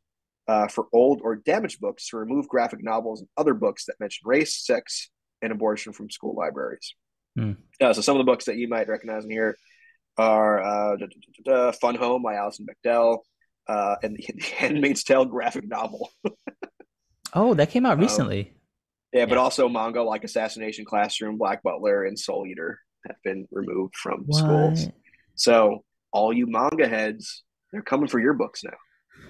for old or damaged books to remove graphic novels and other books that mention race, sex, and abortion from school libraries. Mm. So some of the books that you might recognize in here are Fun Home by Alison Bechdel, and the Handmaid's Tale graphic novel. Oh, that came out recently. Yeah, but also manga like Assassination Classroom, Black Butler, and Soul Eater have been removed from schools. So all you manga heads, they're coming for your books now.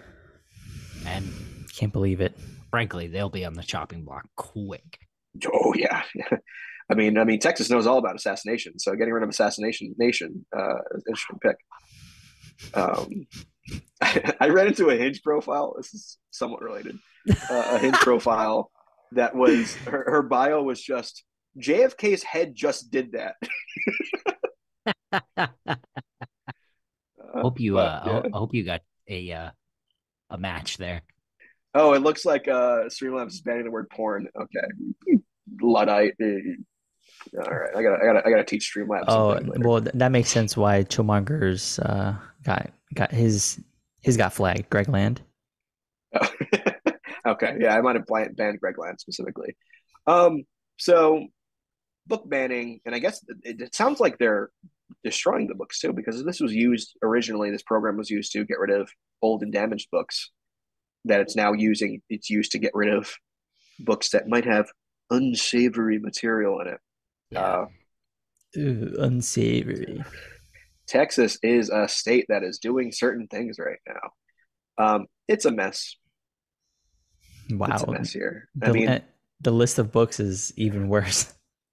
And can't believe it. Frankly, they'll be on the chopping block quick. Oh, yeah. I mean, Texas knows all about assassination, so getting rid of Assassination Nation is an interesting pick. I ran into a Hinge profile. This is somewhat related. A Hinge profile that was her bio was just JFK's head just did that. I hope you got a match there. Oh, it looks like Streamlabs is banning the word porn. Okay, Luddite. All right, I gotta teach Streamlabs. Oh, well, that makes sense. Why Chillmonger's got flagged. Greg Land. Oh. Okay, yeah, I might have banned Greg Land specifically. So book banning, and I guess it sounds like they're destroying the books too, because this was used originally. This program was used to get rid of old and damaged books. That it's now using, it's used to get rid of books that might have unsavory material in it. Ooh, unsavory. Texas is a state that is doing certain things right now. It's a mess. Wow, it's a mess here. I mean, the list of books is even worse.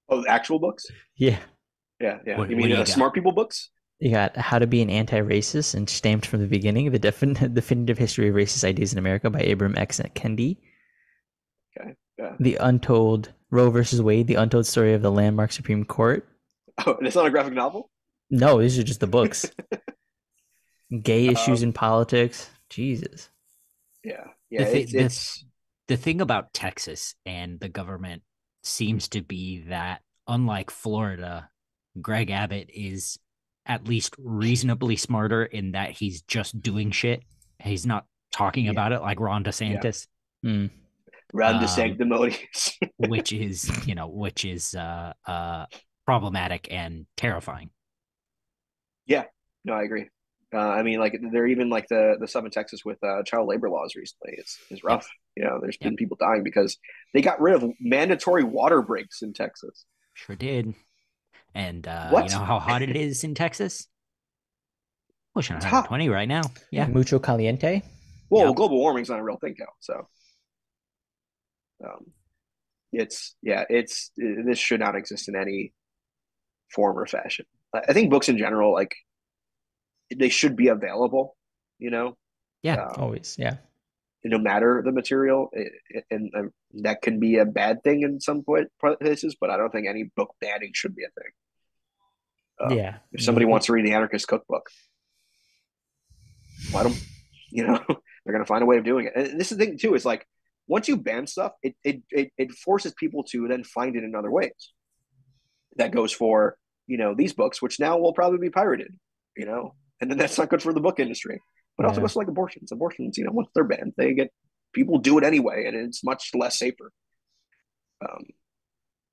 Oh, actual books? Yeah. What, you mean smart people books? You got How to Be an Anti-Racist and Stamped from the Beginning, The Definitive History of Racist Ideas in America by Abram X. Kendi. Okay. Yeah. The Untold Roe versus Wade, The Untold Story of the Landmark Supreme Court. Oh, and it's not a graphic novel? No, these are just the books. Gay Issues in Politics. Jesus. Yeah. It's the thing about Texas and the government seems to be that, unlike Florida, Greg Abbott is at least reasonably smarter in that he's just doing shit. He's not talking about it like Ron DeSantis. Yeah. Ron DeSantis, which is problematic and terrifying. Yeah, no, I agree. I mean, like they're even like the stuff in Texas with child labor laws recently is rough. Yeah. You know, there's been people dying because they got rid of mandatory water breaks in Texas. Sure did. And you know how hot it is in Texas? Well, it's 120 right now. Yeah. Mucho caliente. Well, yep. Global warming's not a real thing, though. So this should not exist in any form or fashion. I think books in general, like they should be available, you know? Yeah, always. Yeah. No matter the material, and that can be a bad thing in some places, but I don't think any book banning should be a thing. Yeah. If somebody wants to read the Anarchist Cookbook, let them, you know, they're going to find a way of doing it. And this is the thing too, is like, once you ban stuff, it forces people to then find it in other ways. That goes for, you know, these books, which now will probably be pirated, you know, and then that's not good for the book industry. But also it's like abortions. Abortions, you know, once they're banned, they get people do it anyway, and it's much less safer.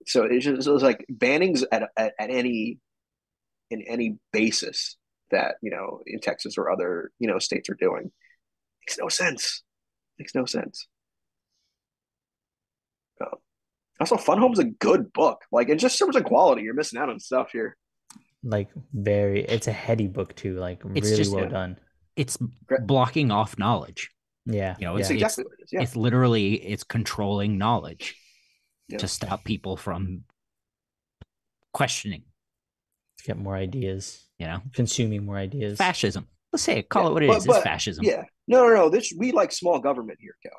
So it's just it's like bannings at any basis that, you know, in Texas or other, you know, states are doing makes no sense. Also, Fun Home's a good book. Like it's just so much of quality. You're missing out on stuff here. Like it's a heady book too. Like it's really just, well done. It's blocking off knowledge. Yeah. You know, exactly what it is. Yeah. It's literally, it's controlling knowledge to stop people from questioning. Get more ideas, you know, consuming more ideas. Fascism. Let's say it, call it what it is. It's fascism. Yeah. No. We like small government here, Cal.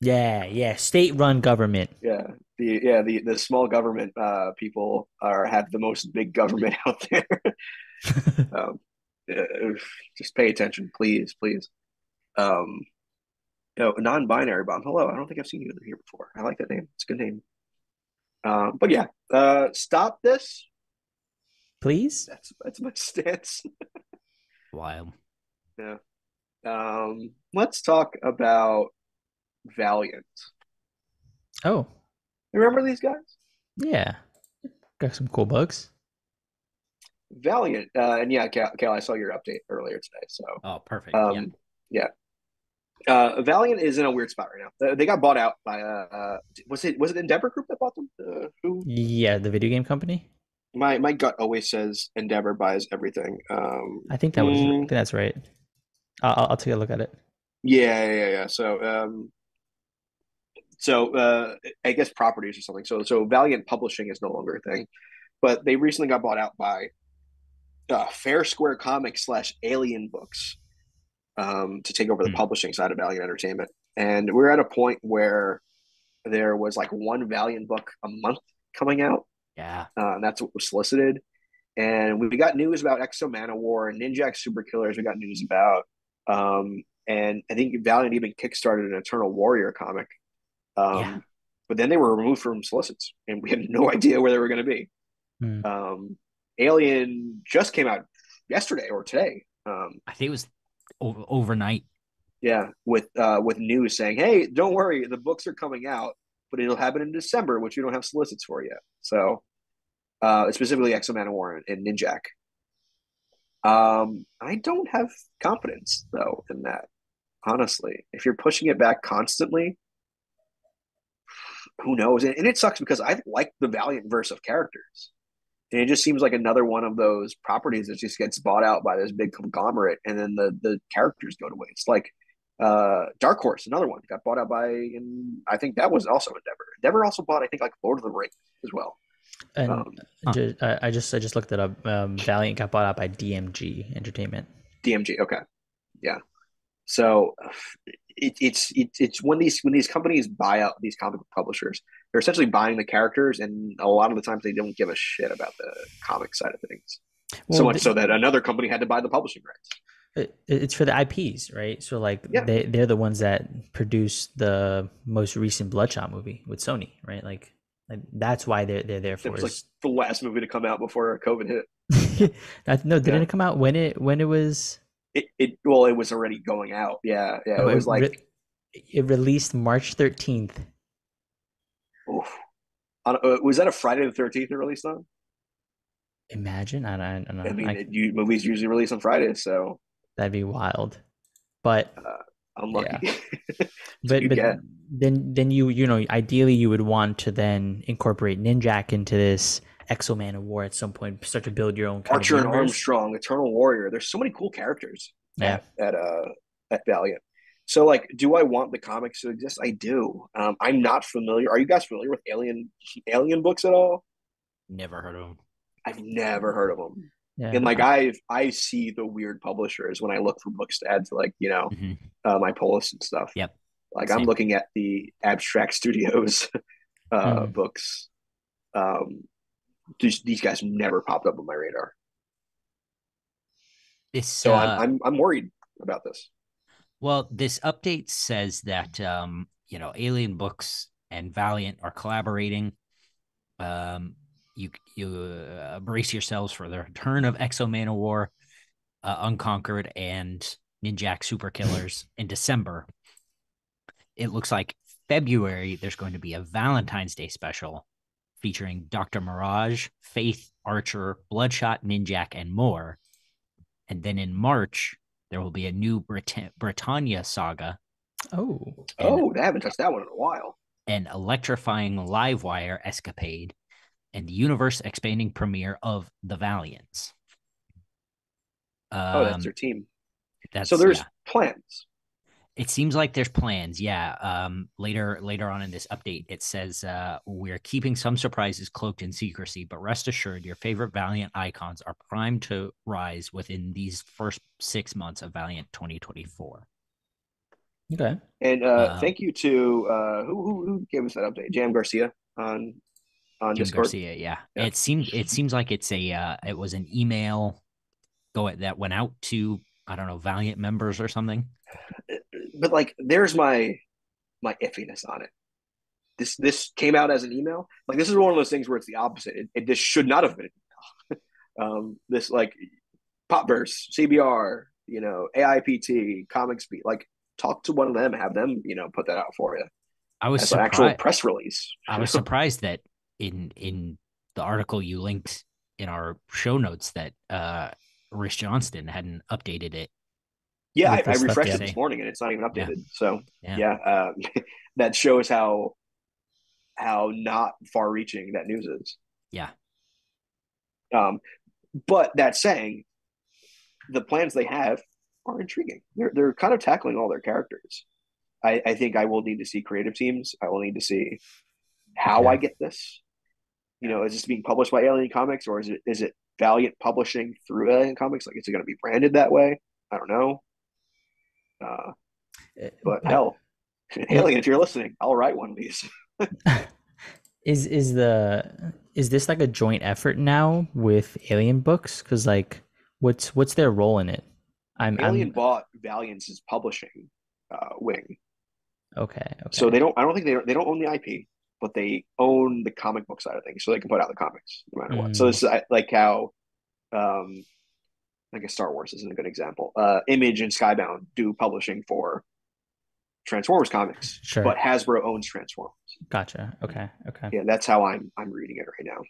Yeah. State-run government. Yeah. The small government people have the most big government out there. Just pay attention, please. Non-binary bomb. Hello, I don't think I've seen you in here before. I like that name. It's a good name. But yeah, stop this, please. That's my stance. Wild. Yeah. Let's talk about Valiant. Oh, you remember these guys? Yeah, got some cool books. Valiant, and yeah, Cal, I saw your update earlier today. So, oh, perfect. Valiant is in a weird spot right now. They got bought out by was it Endeavor Group that bought them? Who? Yeah, the video game company. My gut always says Endeavor buys everything. I think that was that's right. I'll take a look at it. Yeah. So So I guess properties or something. So Valiant Publishing is no longer a thing, but they recently got bought out by Fair Square Comics / Alien Books to take over the publishing side of Valiant Entertainment. And we're at a point where there was like one Valiant book a month coming out. Yeah. And that's what was solicited. And we got news about X-O Manowar and Ninjak Super Killers. We got news about, and I think Valiant even kickstarted an Eternal Warrior comic. Yeah. But then they were removed from solicits and we had no idea where they were going to be. Alien just came out yesterday or today. I think it was overnight. Yeah, with news saying, hey, don't worry, the books are coming out, but it'll happen in December, which we don't have solicits for yet. So specifically X-O Manowar and Ninjak. I don't have confidence, though, in that, honestly. If you're pushing it back constantly, who knows? And it sucks because I like the Valiant verse of characters. And it just seems like another one of those properties that just gets bought out by this big conglomerate, and then the characters go to waste. Like Dark Horse, another one, got bought out by, and I think that was also Endeavor. Endeavor also bought, I think, like Lord of the Rings as well. And I just looked it up. Valiant got bought out by DMG Entertainment. DMG, okay, yeah. So it's when these companies buy out these comic book publishers, they're essentially buying the characters, and a lot of the times they don't give a shit about the comic side of things. Well, so much so that another company had to buy the publishing rights. It's for the IPs, right? So like they're the ones that produced the most recent Bloodshot movie with Sony, right? Like that's why they're there for. It was like the last movie to come out before COVID hit. Didn't it come out when it was? It was already going out. Yeah. Oh, it released March 13th. Oof. Was that a Friday the 13th it released on? Imagine. I don't know. Movies usually release on Fridays, so that'd be wild. But I'm lucky. Yeah. but then you know ideally you would want to then incorporate Ninjak into this. X-O Manowar at some point, start to build your own kind Archer of and Armstrong, Eternal Warrior. There's so many cool characters at Valiant. So like, do I want the comics to exist? I do. I'm not familiar. Are you guys familiar with Alien Books at all? Never heard of them. I've never heard of them. Yeah. And like I see the weird publishers when I look for books to add to like, you know, my polis and stuff. Yep. Like same. I'm looking at the Abstract Studios books. These guys never popped up on my radar. So I'm worried about this. Well, this update says that Alien Books and Valiant are collaborating. You brace yourselves for the return of X-O Manowar, Unconquered, and Ninjak Super Killers in December. It looks like February there's going to be a Valentine's Day special featuring Dr. Mirage, Faith, Archer, Bloodshot, Ninjak, and more. And then in March, there will be a new Britannia saga. Oh, they haven't touched that one in a while. An electrifying Livewire escapade and the universe-expanding premiere of The Valiants. That's their team. So there's plans. It seems like there's plans, yeah. Later on in this update, it says, we're keeping some surprises cloaked in secrecy, but rest assured your favorite Valiant icons are primed to rise within these first 6 months of Valiant 2024. Okay. And thank you to who gave us that update? Jam Garcia on Jam Discord? Garcia, yeah. It seems like it's it was an email that went out to, I don't know, Valiant members or something. But like, there's my iffiness on it. This came out as an email. Like, this is one of those things where it's the opposite. This should not have been an email. This like Popverse, CBR, you know, AIPT, Comics Beat. Like, talk to one of them, have them, you know, put that out for you. I was surprised. An actual press release. I was surprised that in the article you linked in our show notes that Rich Johnston hadn't updated it. Yeah, I refreshed it this morning and it's not even updated. Yeah. So that shows how not far-reaching that news is. Yeah. But that saying, the plans they have are intriguing. They're kind of tackling all their characters. I think I will need to see creative teams. I will need to see how I get this. You know, is this being published by Alien Comics, or is it Valiant publishing through Alien Comics? Like, is it going to be branded that way? I don't know. But hell, Alien, if you're listening, I'll write one of these. Is this like a joint effort now with Alien Books? Because like, what's their role in it? Alien bought Valiant's publishing wing. Okay. So I don't think they own the IP, but they own the comic book side of things, so they can put out the comics no matter what. So this is like how, I guess Star Wars isn't a good example. Image and Skybound do publishing for Transformers comics, sure, but Hasbro owns Transformers. Gotcha. Okay. Yeah, that's how I'm reading it right now.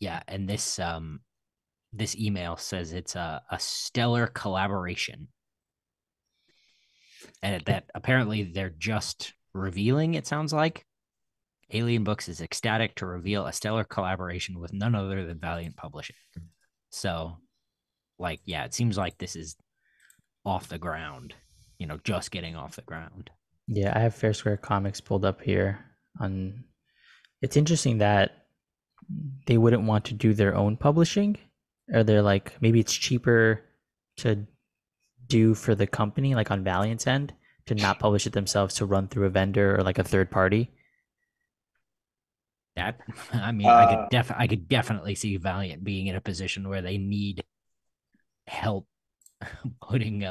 Yeah, and this email says it's a stellar collaboration, and that apparently they're just revealing. It sounds like Alien Books is ecstatic to reveal a stellar collaboration with none other than Valiant Publishing. So, like, yeah, it seems like this is off the ground. You know, just getting off the ground. Yeah, I have Fair Square Comics pulled up here. It's interesting that they wouldn't want to do their own publishing. Or they're like, maybe it's cheaper to do for the company, like on Valiant's end, to not publish it themselves, to run through a vendor or like a third party. That, I mean, I could definitely see Valiant being in a position where they need help putting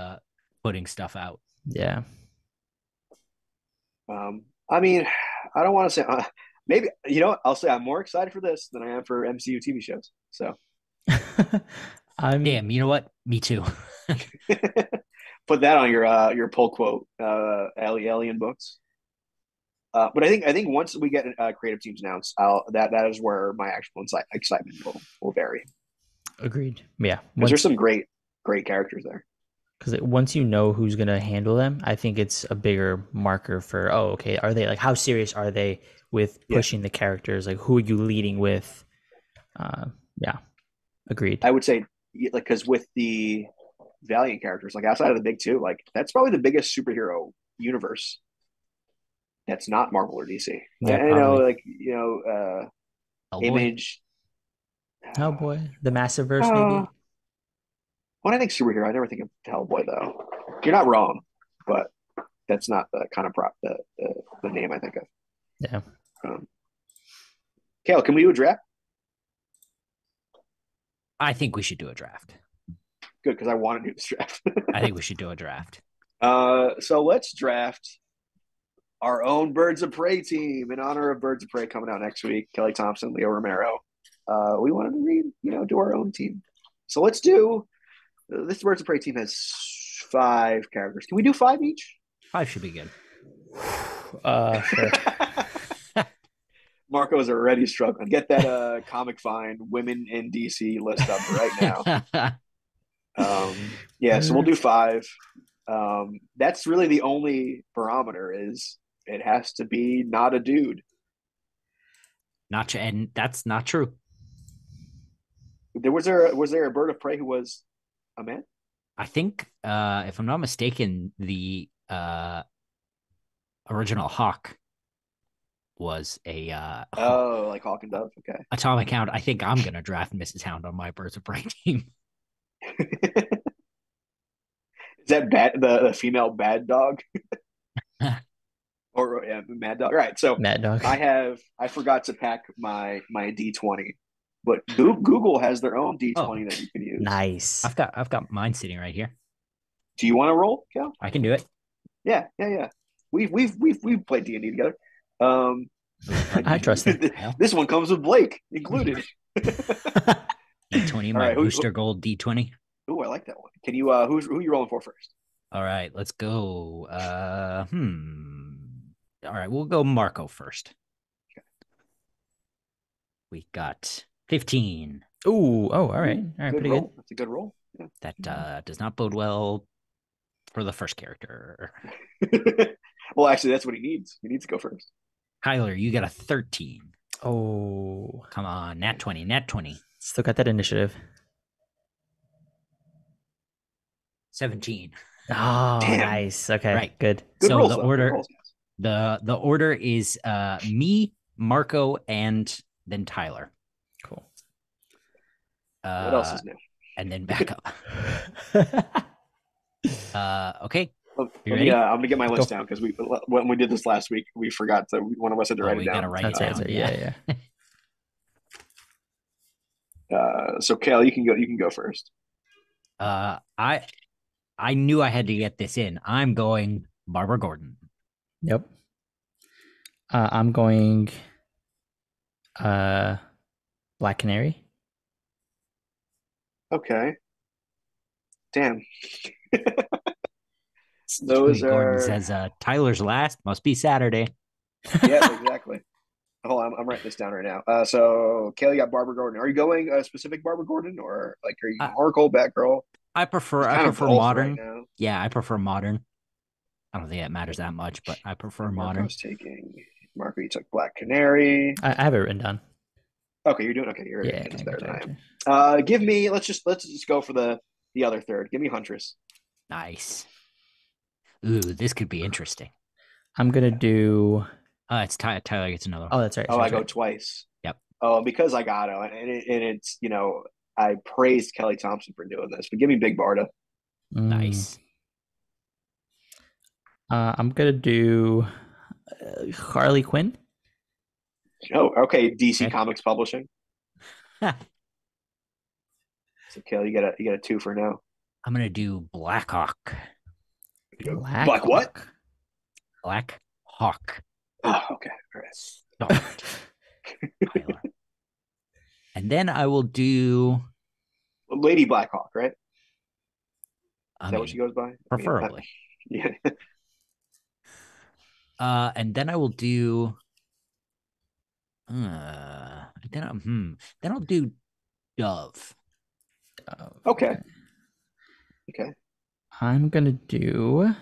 stuff out. Yeah. I mean, I don't want to say, maybe, you know, I'll say I'm more excited for this than I am for MCU TV shows. So. Damn, you know what? Me too. Put that on your pull quote, Alien Books. But I think once we get creative teams announced, that is where my actual excitement will vary. Agreed. Yeah, there's some great characters there. Because once you know who's gonna handle them, I think it's a bigger marker for are they, like, how serious are they with pushing the characters? Like, who are you leading with? Yeah. Agreed. I would say, like, because with the Valiant characters, like, outside of the big two, like, that's probably the biggest superhero universe that's not Marvel or DC. Yeah, and I know, like, you know, Image. Hellboy. The Massiverse, maybe. When I think superhero, I never think of Hellboy, though. You're not wrong, but that's not the kind of the name I think of. Yeah. Kale, can we do a draft? I think we should do a draft. Good, because I want to do this draft. I think we should do a draft. So let's draft our own Birds of Prey team in honor of Birds of Prey coming out next week. Kelly Thompson, Leo Romero. We wanted to do our own team. So let's do this. Birds of Prey team has 5 characters. Can we do 5 each? 5 should be good. Sure. Marco is already struggling. Get that Comic Find Women in DC list up right now. So we'll do 5. That's really the only barometer, is it has to be not a dude. Not, and that's not true. Was there a Bird of Prey who was a man? I think, if I'm not mistaken, the original Hawk was a like Hawk and Dove. Okay. Atomic Hound. I think I'm gonna draft Mrs. Hound on my Birds of Prey team. Is that bad? The female bad dog, or mad dog? All right. So mad dog. I forgot to pack my D20, but Google has their own D20 that you can use. Nice. I've got mine sitting right here. Do you want to roll, Cal? I can do it. Yeah. We've played D&D together. I trust that. This one comes with Blake included. D20, my booster gold D20. Ooh, I like that one. Can you who are you rolling for first? All right, let's go. All right, we'll go Marco first. Okay. We got 15. Ooh, all right, good pretty roll. Good. That's a good roll. Yeah. That does not bode well for the first character. Well, actually, that's what he needs. He needs to go first. Kyler, you got a 13. Oh, come on. Nat 20. Still got that initiative. 17. Oh, damn. Nice. Okay, right. Good. So the order is me, Marco, and then Tyler. Cool. What else is new? And then back up. Okay. Yeah, I'm gonna get my list down because when we did this last week, we forgot that one of us had to write it down. Gotta write it down. Yeah. So Kale, you can go. You can go first. I knew I had to get this in. I'm going Barbara Gordon. Yep. I'm going Black Canary. Okay. Damn. Those are... Gordon says, Tyler's last must be Saturday. Yeah, exactly. Hold on, I'm writing this down right now. So, Kayla, you got Barbara Gordon. Are you going a specific Barbara Gordon, or like are you Oracle, Batgirl? I prefer modern. Right, yeah, I prefer modern. I don't think that matters that much, but I prefer modern. Marco, you took Black Canary. I have it written down. Okay, you're doing okay. You're it's better than I am. Give me. Let's just go for the other third. Give me Huntress. Nice. Ooh, this could be interesting. I'm gonna do. It's Tyler gets another one. Oh, that's right. Oh, I go twice. Yep. Oh, because I got it, and it's I praised Kelly Thompson for doing this, but give me Big Barda. Nice. I'm gonna do Harley Quinn. Oh, okay. DC Comics Publishing. So Kelly, you got a two for now. I'm gonna do Black Hawk. Black what? Black Hawk. Oh, okay. All right. Tyler. And then I will do Lady Blackhawk, right? Is that what she goes by? Preferably. Yeah. And then I will do. Then I'll do Dove. Okay. Okay. I'm gonna do.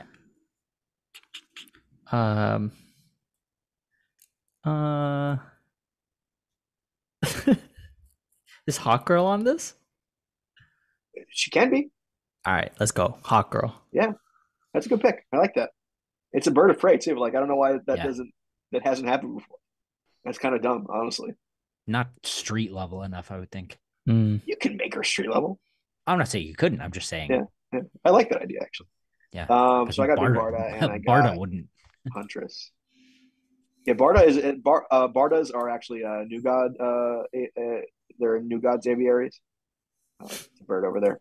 Is Hawk Girl on this? She can be. All right, let's go. Hawk Girl. Yeah, that's a good pick. I like that. It's a bird of prey too. Like I don't know why that hasn't happened before. That's kind of dumb, honestly. Not street level enough, I would think. You can make her street level. I'm not saying you couldn't. I'm just saying. Yeah. I like that idea actually. Yeah. So I got Barda and I got Barda wouldn't Huntress. Yeah, Bardas are actually New God. They're New God's aviaries. It's a bird over there.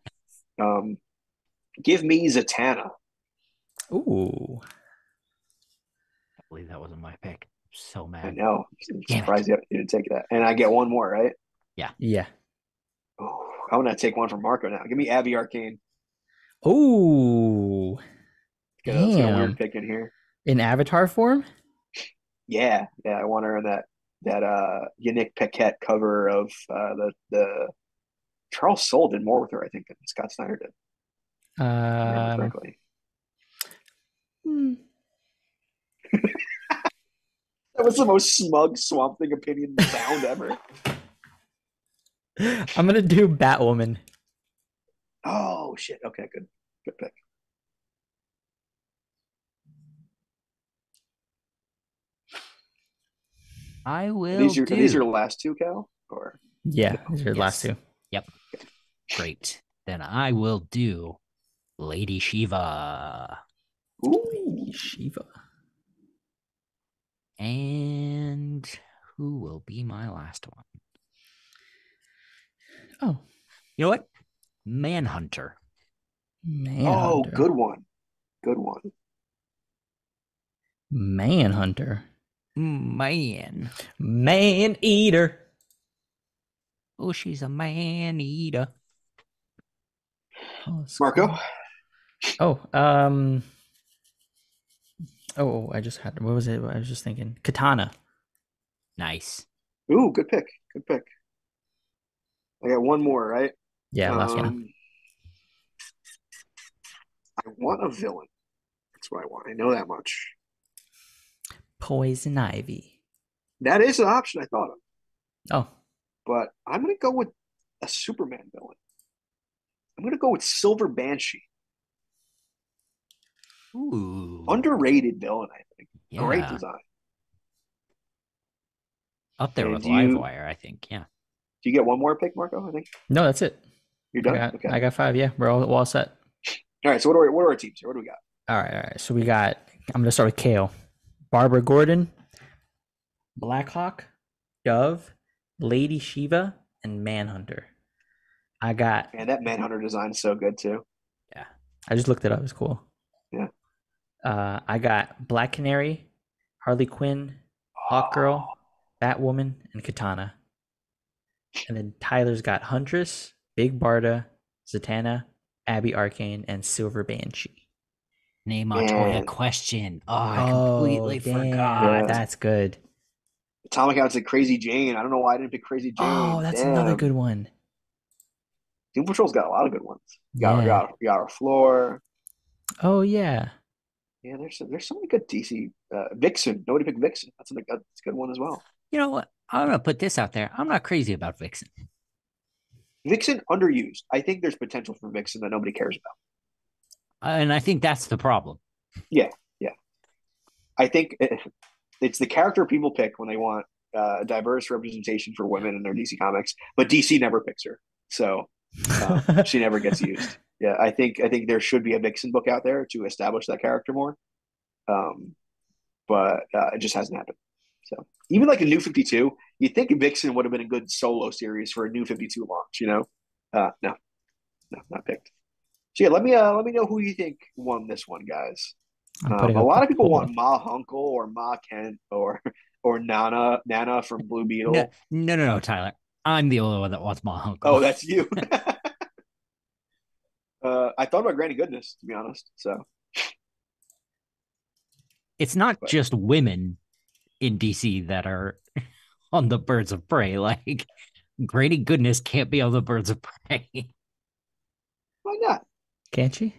Give me Zatanna. Ooh, I believe that wasn't my pick. I'm so mad. I know. I'm surprised you didn't take that. And I get one more, right? Yeah. Yeah. Oh, I want to take one from Marco now. Give me Abby Arcane. Ooh. That's a weird pick in here. In Avatar form. Yeah, I want her in that Yannick Paquette cover of the Charles Soule did more with her, I think, than Scott Snyder did. That was the most smug Swamp Thing opinion sound ever. I'm gonna do Batwoman. Oh shit! Okay, good pick. I will. These are the last two, Cal? Or yeah, these are the last two. Yep. Okay. Great. Then I will do Lady Shiva. Ooh, Lady Shiva. And who will be my last one? Oh, you know what? Manhunter. Oh, good one. Good one. Manhunter. Man eater. Oh, she's a man eater. Oh, Marco. Cool. I just had. What was it? I was just thinking. Katana. Nice. Ooh, good pick. Good pick. I got one more, right? Yeah, last one. I want a villain. That's what I want. I know that much. Poison Ivy. That is an option I thought of. Oh. But I'm going to go with a Superman villain. I'm going to go with Silver Banshee. Ooh. Underrated villain, I think. Yeah. Great design. Up there with Livewire, I think. Yeah. Do you get one more pick, Marco? I think. No, that's it. You're done. I got five. Yeah, we're all set. All right. So what are our teams here? What do we got? All right. So we got. I'm gonna start with Kale, Barbara Gordon, Blackhawk, Dove, Lady Shiva, and Manhunter. I got. Man, that Manhunter design is so good too. Yeah, I just looked it up. It's cool. Yeah. I got Black Canary, Harley Quinn, Hawkgirl, Batwoman, and Katana. And then Tyler's got Huntress, Big Barda, Zatanna, Abby Arcane, and Silver Banshee. Name Montoya question. Oh, I completely forgot. Yeah. That's good. Atomic Out's a Crazy Jane. I don't know why I didn't pick Crazy Jane. Oh, that's another good one. Doom Patrol's got a lot of good ones. Got our floor. Oh yeah. Yeah, there's so many good DC. Vixen. Nobody picked Vixen. That's a good one as well. You know what? I'm gonna put this out there. I'm not crazy about Vixen. Vixen underused. I think there's potential for Vixen that nobody cares about. And I think that's the problem. Yeah. I think it's the character people pick when they want diverse representation for women in their DC comics, but DC never picks her, so she never gets used. Yeah, I think there should be a Vixen book out there to establish that character more, but it just hasn't happened. So even like a New 52, you'd think Vixen would have been a good solo series for a New 52 launch, you know? No, not picked. So yeah, let me know who you think won this one, guys. A lot of people want Ma Hunkel or Ma Kent or Nana from Blue Beetle. No, Tyler. I'm the only one that wants Ma Hunkel. Oh, that's you. I thought about Granny Goodness, to be honest. So it's not just women in DC that are on the birds of prey. Like Granny Goodness can't be on the birds of prey. Why not? Can't she?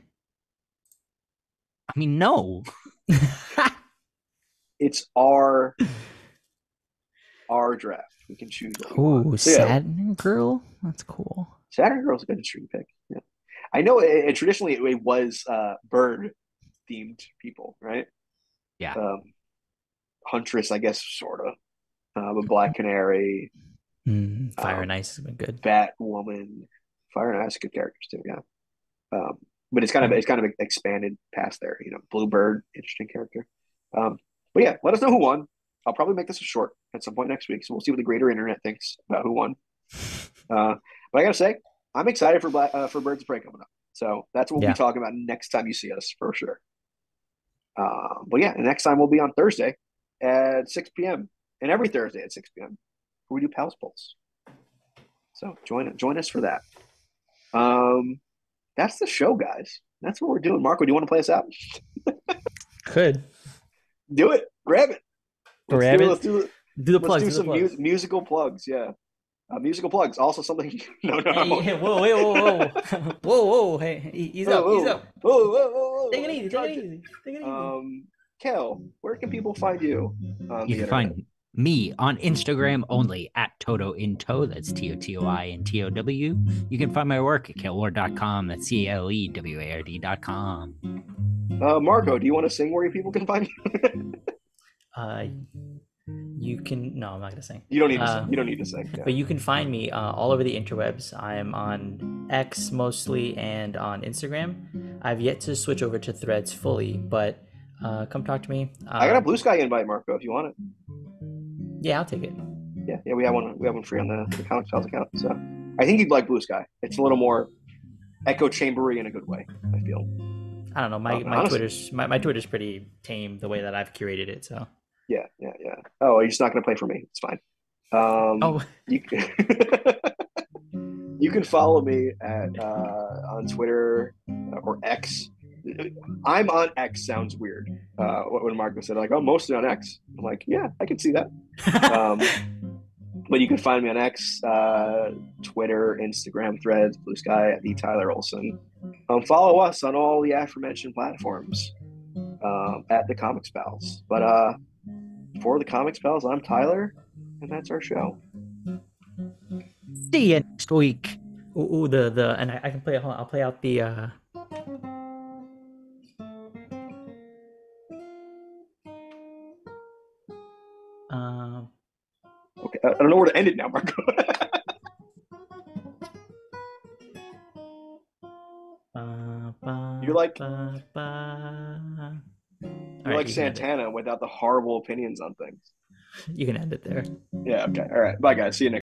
I mean, no. It's our draft. We can choose. Ooh, so, Saturn Girl. That's cool. Saturn Girl's a good intriguing pick. Yeah. I know it traditionally it was bird themed people, right? Yeah. Huntress, I guess, sort of. But Black Canary. Fire and Ice has been good. Batwoman. Fire and Ice are good characters too, yeah. But it's kind of expanded past there. You know, Bluebird, interesting character. But yeah, let us know who won. I'll probably make this a short at some point next week, so we'll see what the greater internet thinks about who won. But I gotta say, I'm excited for Birds of Prey coming up. So that's what we'll be talking about next time you see us for sure. But yeah, the next time we'll be on Thursday at 6 p.m. and every Thursday at 6 p.m. where we do Pals Pulse. So join us for that. That's the show, guys. That's what we're doing. Marco, do you want to play us out? Could. Do it. Grab it. Let's do some musical plugs. Yeah. Musical plugs. Also something. No. Hey, whoa. Whoa. Hey, ease up. Whoa. Take it easy. Kel, where can people find you? You can find me on Instagram only at TotoIntow. That's TOTOINTOW. You can find my work at keleward.com. That's CLEWARD.com. Marco, do you want to sing where people can find you? I'm not gonna sing. You don't need to sing. Yeah. But you can find me all over the interwebs. I'm on X mostly and on Instagram. I've yet to switch over to Threads fully, but come talk to me. I got a Blue Sky invite, Marco, if you want it. Yeah, I'll take it. Yeah, we have one free on the Comics Pals account. So I think you'd like Blue Sky. It's a little more echo chambery in a good way, I feel. I don't know. My Twitter's pretty tame the way that I've curated it, so yeah. Oh, you're just not gonna play for me. It's fine. You can follow me at on Twitter or X. I'm on X sounds weird. When Marco said like, oh, mostly on X. I'm like, yeah, I can see that. But you can find me on X, Twitter, Instagram, Threads, Blue Sky, at the Tyler Olson. Follow us on all the aforementioned platforms at the Comics Pals. But for the Comics Pals, I'm Tyler, and that's our show. See you next week. Ooh, and I can play. Hold on, I'll play out the. Okay, I don't know where to end it now, Marco. You're like Santana without the horrible opinions on things. You can end it there. Yeah, okay. All right. Bye, guys. See you next